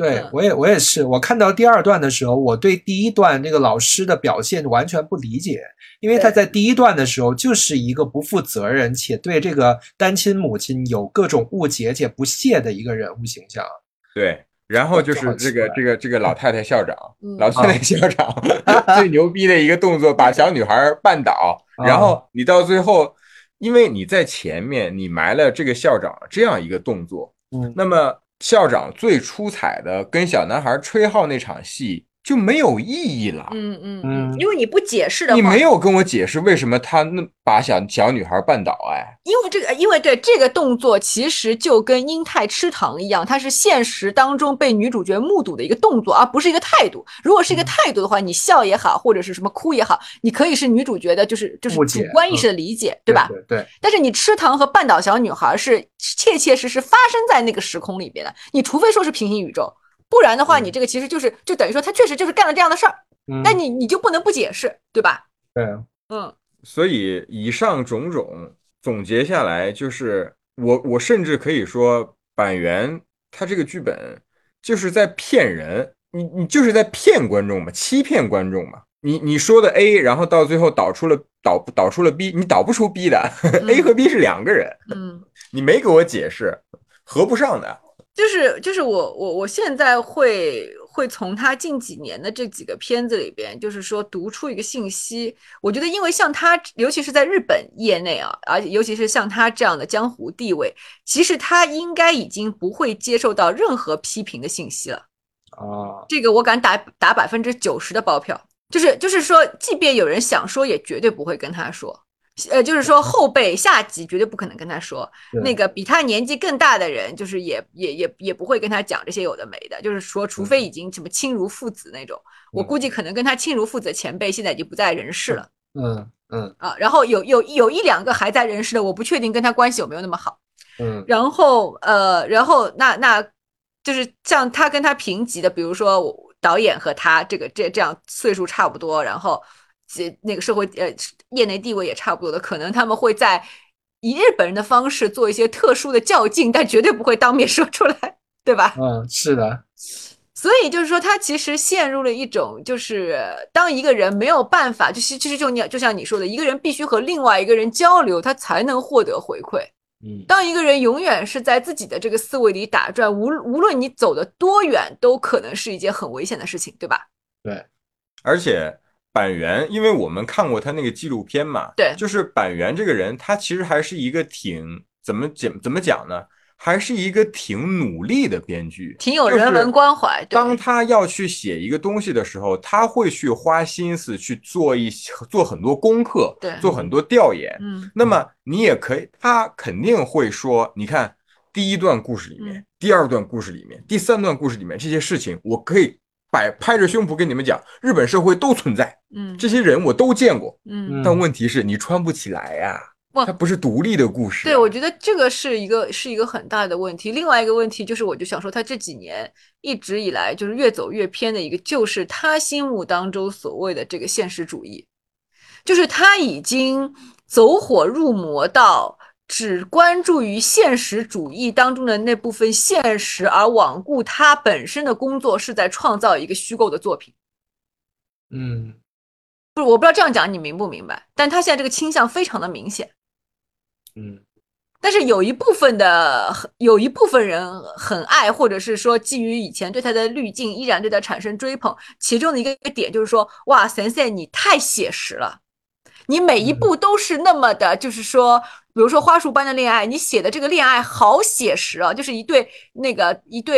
对，我也是，我看到第二段的时候，我对第一段那个老师的表现完全不理解，因为他在第一段的时候就是一个不负责任且对这个单亲母亲有各种误解且不屑的一个人物形象。对，然后就是这个老太太校长，老太太校长最牛逼的一个动作，把小女孩绊倒，然后你到最后，因为你在前面你埋了这个校长这样一个动作，那么。校长最出彩的跟小男孩吹号那场戏就没有意义了。因为你不解释的话，你没有跟我解释为什么他把小女孩绊倒，因为对这个动作其实就跟英泰吃糖一样，它是现实当中被女主角目睹的一个动作，而不是一个态度。如果是一个态度的话，你笑也好，或者是什么哭也好，你可以是女主角的就是主观意识的理解，对吧？对。但是你吃糖和绊倒小女孩是切切实实发生在那个时空里边的，你除非说是平行宇宙。不然的话，你这个其实就等于说他确实就是干了这样的事儿，那你就不能不解释，对吧？对，所以以上种种总结下来，就是我甚至可以说，板垣他这个剧本就是在骗人，你就是在骗观众嘛，欺骗观众嘛。你说的 A， 然后到最后导出了 B， 你导不出 B 的A 和 B 是两个人，你没给我解释，合不上的。就是我现在会从他近几年的这几个片子里边，就是说读出一个信息。我觉得，因为像他，尤其是在日本业内啊，而且尤其是像他这样的江湖地位，其实他应该已经不会接受到任何批评的信息了。这个我敢打90%的包票，就是说，即便有人想说，也绝对不会跟他说。就是说后辈下级绝对不可能跟他说，那个比他年纪更大的人，就是也不会跟他讲这些有的没的，就是说，除非已经什么亲如父子那种，我估计可能跟他亲如父子的前辈现在已经不在人世了。然后有一两个还在人世的，我不确定跟他关系有没有那么好。然后那就是像他跟他平级的，比如说导演和他这样岁数差不多，然后。那个社会业内地位也差不多的，可能他们会在以日本人的方式做一些特殊的较劲，但绝对不会当面说出来，对吧？是的。所以就是说，他其实陷入了一种，就是当一个人没有办法，就像你说的，一个人必须和另外一个人交流，他才能获得回馈。当一个人永远是在自己的这个思维里打转，无论你走得多远，都可能是一件很危险的事情，对吧？对，而且。板垣，因为我们看过他那个纪录片嘛，对，就是板垣这个人，他其实还是一个挺怎么讲呢，还是一个挺努力的编剧，挺有人文关怀。就是、当他要去写一个东西的时候，他会去花心思去做很多功课，对，做很多调研。那么你也可以，他肯定会说，你看第一段故事里面，第二段故事里面，第三段故事里面这些事情，我可以。拍着胸脯跟你们讲，日本社会都存在，这些人我都见过，但问题是你穿不起来呀，它不是独立的故事。对，我觉得这个是一个很大的问题。另外一个问题就是，我就想说，他这几年一直以来就是越走越偏的一个，就是他心目当中所谓的这个现实主义，就是他已经走火入魔到。只关注于现实主义当中的那部分现实，而罔顾他本身的工作是在创造一个虚构的作品。不是，我不知道这样讲你明不明白，但他现在这个倾向非常的明显。嗯，但是有一部分人很爱，或者是说基于以前对他的滤镜依然对他产生追捧，其中的一个点就是说，哇神仙你太写实了，你每一步都是那么的，就是说比如说花束般的恋爱，你写的这个恋爱好写实啊，就是一对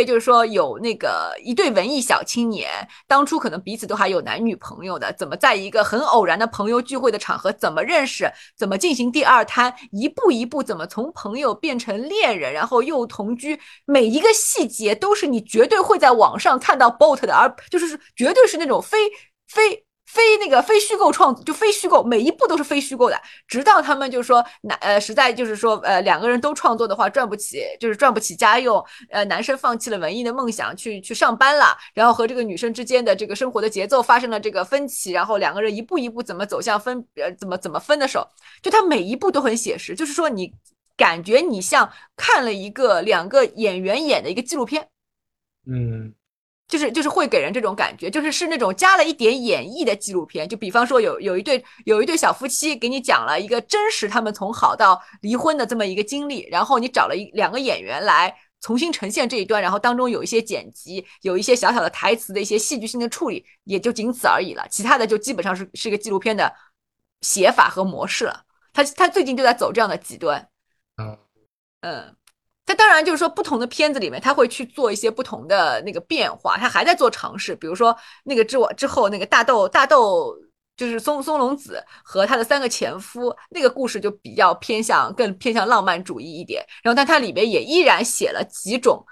就是说有那个一对文艺小青年，当初可能彼此都还有男女朋友的，怎么在一个很偶然的朋友聚会的场合怎么认识，怎么进行第二摊，一步一步怎么从朋友变成恋人，然后又同居，每一个细节都是你绝对会在网上看到 bot 的，而就是绝对是那种非虚构创作，就非虚构，每一步都是非虚构的，直到他们就说实在就是说两个人都创作的话赚不起家用，男生放弃了文艺的梦想去上班了，然后和这个女生之间的这个生活的节奏发生了这个分歧，然后两个人一步一步怎么走向分怎么分的时候，就他每一步都很写实，就是说你感觉你像看了一个两个演员演的一个纪录片。嗯。就是会给人这种感觉，就是那种加了一点演绎的纪录片，就比方说有一对小夫妻给你讲了一个真实他们从好到离婚的这么一个经历，然后你找了两个演员来重新呈现这一段，然后当中有一些剪辑，有一些小小的台词的一些戏剧性的处理，也就仅此而已了，其他的就基本上是个纪录片的写法和模式了。他最近就在走这样的极端。嗯。他当然就是说不同的片子里面他会去做一些不同的那个变化，他还在做尝试，比如说那个之后那个大豆就是松隆子和他的三个前夫，那个故事就比较更偏向浪漫主义一点，然后但他里面也依然写了几种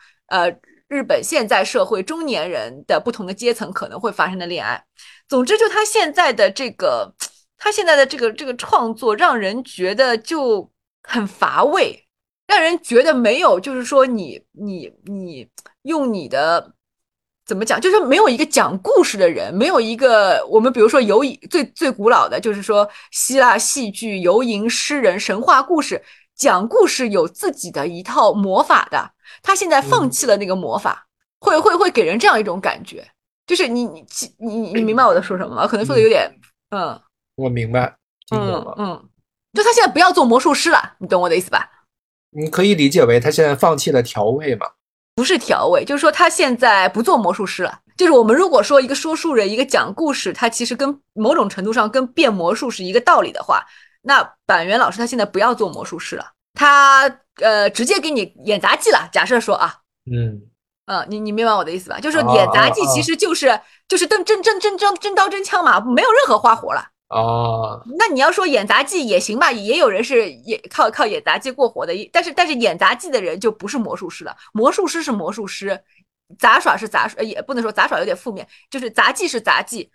日本现在社会中年人的不同的阶层可能会发生的恋爱。总之就他现在的这个创作让人觉得就很乏味，让人觉得没有，就是说你用你的怎么讲，就是没有一个讲故事的人，没有一个我们比如说最古老的就是说希腊戏剧、游吟、诗人、神话故事，讲故事有自己的一套魔法的，他现在放弃了那个魔法，会给人这样一种感觉，就是你明白我在说什么吗？可能说的有点我明白，听懂了，就他现在不要做魔术师了，你懂我的意思吧？你可以理解为他现在放弃了调味吗？不是调味，就是说他现在不做魔术师了。就是我们如果说一个说书人、一个讲故事，他其实跟某种程度上跟变魔术是一个道理的话，那板垣老师他现在不要做魔术师了，他直接给你演杂技了。假设说啊，你明白我的意思吧？就是演杂技其实就是真刀真枪嘛，没有任何花活了。那你要说演杂技也行吧，也有人是也靠演杂技过活的，但是演杂技的人就不是魔术师了，魔术师是魔术师，杂耍是杂耍，也不能说杂耍有点负面，就是杂技是杂技，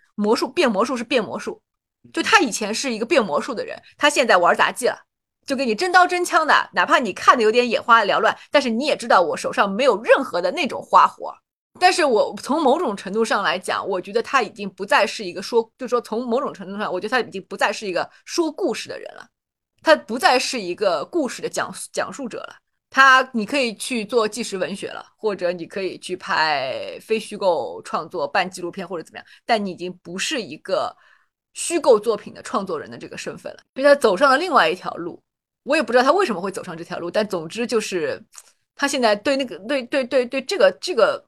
变魔术是变魔术，就他以前是一个变魔术的人，他现在玩杂技了，就给你真刀真枪的，哪怕你看的有点眼花缭乱，但是你也知道我手上没有任何的那种花活。但是我从某种程度上来讲，我觉得他已经不再是一个说故事的人了，他不再是一个故事的讲述者了，你可以去做纪实文学了，或者你可以去拍非虚构创作半纪录片或者怎么样，但你已经不是一个虚构作品的创作人的这个身份了，所以他走上了另外一条路，我也不知道他为什么会走上这条路，但总之就是他现在对那个对这个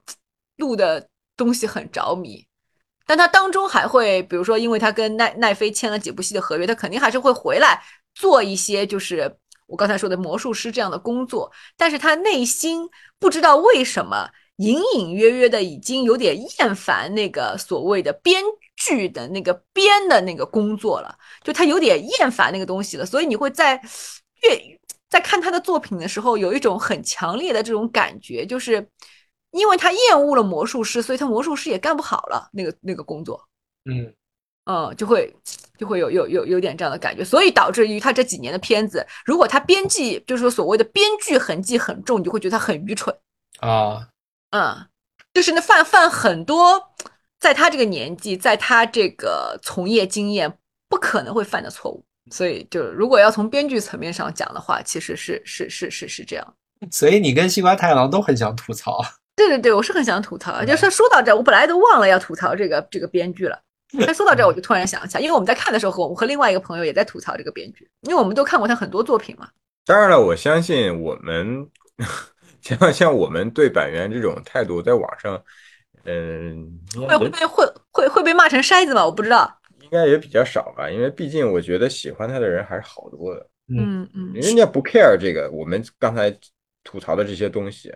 录的东西很着迷，但他当中还会比如说因为他跟奈飞签了几部戏的合约，他肯定还是会回来做一些就是我刚才说的魔术师这样的工作，但是他内心不知道为什么隐隐约约的已经有点厌烦那个所谓的编剧的那个编的那个工作了，就他有点厌烦那个东西了，所以你会在看他的作品的时候有一种很强烈的这种感觉，就是因为他厌恶了魔术师，所以他魔术师也干不好了那个工作，就会有点这样的感觉，所以导致于他这几年的片子，如果他编辑就是说所谓的编剧痕迹很重，你就会觉得他很愚蠢啊，就是那犯很多在他这个年纪，在他这个从业经验不可能会犯的错误，所以就如果要从编剧层面上讲的话，其实是这样。所以你跟西瓜太郎都很想吐槽。对对对，我是很想吐槽。就是说到这，我本来都忘了要吐槽这个编剧了。但说到这我就突然想起来，因为我们在看的时候，我们和另外一个朋友也在吐槽这个编剧，因为我们都看过他很多作品嘛。当然了，我相信我们像我们对板垣这种态度在网上会被骂成筛子吧，我不知道，应该也比较少吧，因为毕竟我觉得喜欢他的人还是好多的，人家不 care 这个我们刚才吐槽的这些东西。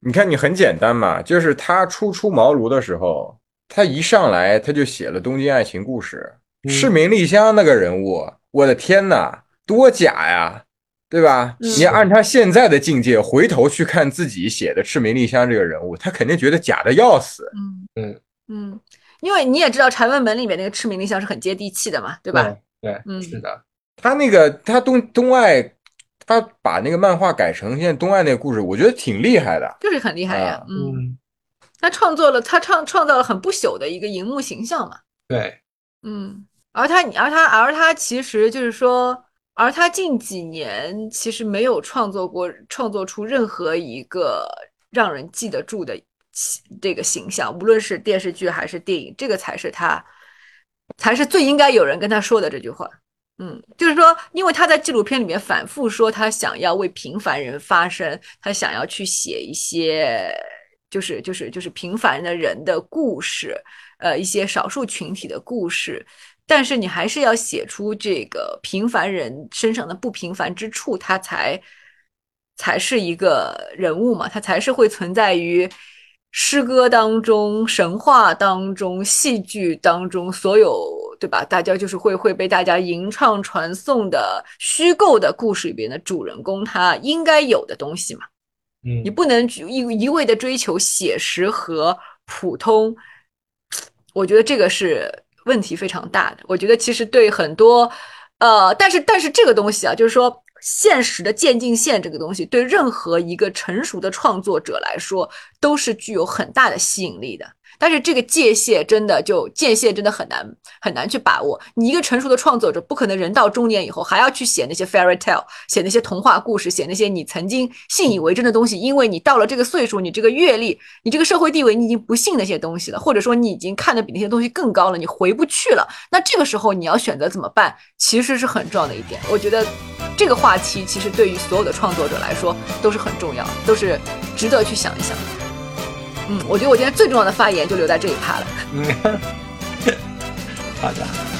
你看你很简单嘛，就是他初茅庐的时候，他一上来他就写了东京爱情故事，赤名莉香那个人物，我的天哪，多假呀，对吧？你按他现在的境界回头去看自己写的赤名莉香这个人物，他肯定觉得假的要死。因为你也知道柴文本里面那个赤名莉香是很接地气的嘛，对吧？对，是的。他那个他东爱他把那个漫画改成现在东爱那个故事，我觉得挺厉害的，就是很厉害呀。他创造了很不朽的一个荧幕形象嘛。对，而他其实就是说，而他近几年其实没有创作出任何一个让人记得住的这个形象，无论是电视剧还是电影，这个才是最应该有人跟他说的这句话。就是说，因为他在纪录片里面反复说他想要为平凡人发声，他想要去写一些就是平凡的人的故事，一些少数群体的故事，但是你还是要写出这个平凡人身上的不平凡之处，他才是一个人物嘛，他才是会存在于诗歌当中、神话当中、戏剧当中，所有，对吧？大家就是会被大家吟唱传颂的虚构的故事里边的主人公他应该有的东西嘛。你不能一味的追求写实和普通，我觉得这个是问题非常大的。我觉得其实对很多但是这个东西啊，就是说现实的渐进线这个东西对任何一个成熟的创作者来说都是具有很大的吸引力的，但是这个界限真的很难去把握。你一个成熟的创作者不可能人到中年以后还要去写那些 fairy tale， 写那些童话故事，写那些你曾经信以为真的东西，因为你到了这个岁数，你这个阅历，你这个社会地位，你已经不信那些东西了，或者说你已经看得比那些东西更高了，你回不去了。那这个时候你要选择怎么办，其实是很重要的一点。我觉得这个话题其实对于所有的创作者来说都是很重要，都是值得去想一想。我觉得我今天最重要的发言就留在这一趴了。好的。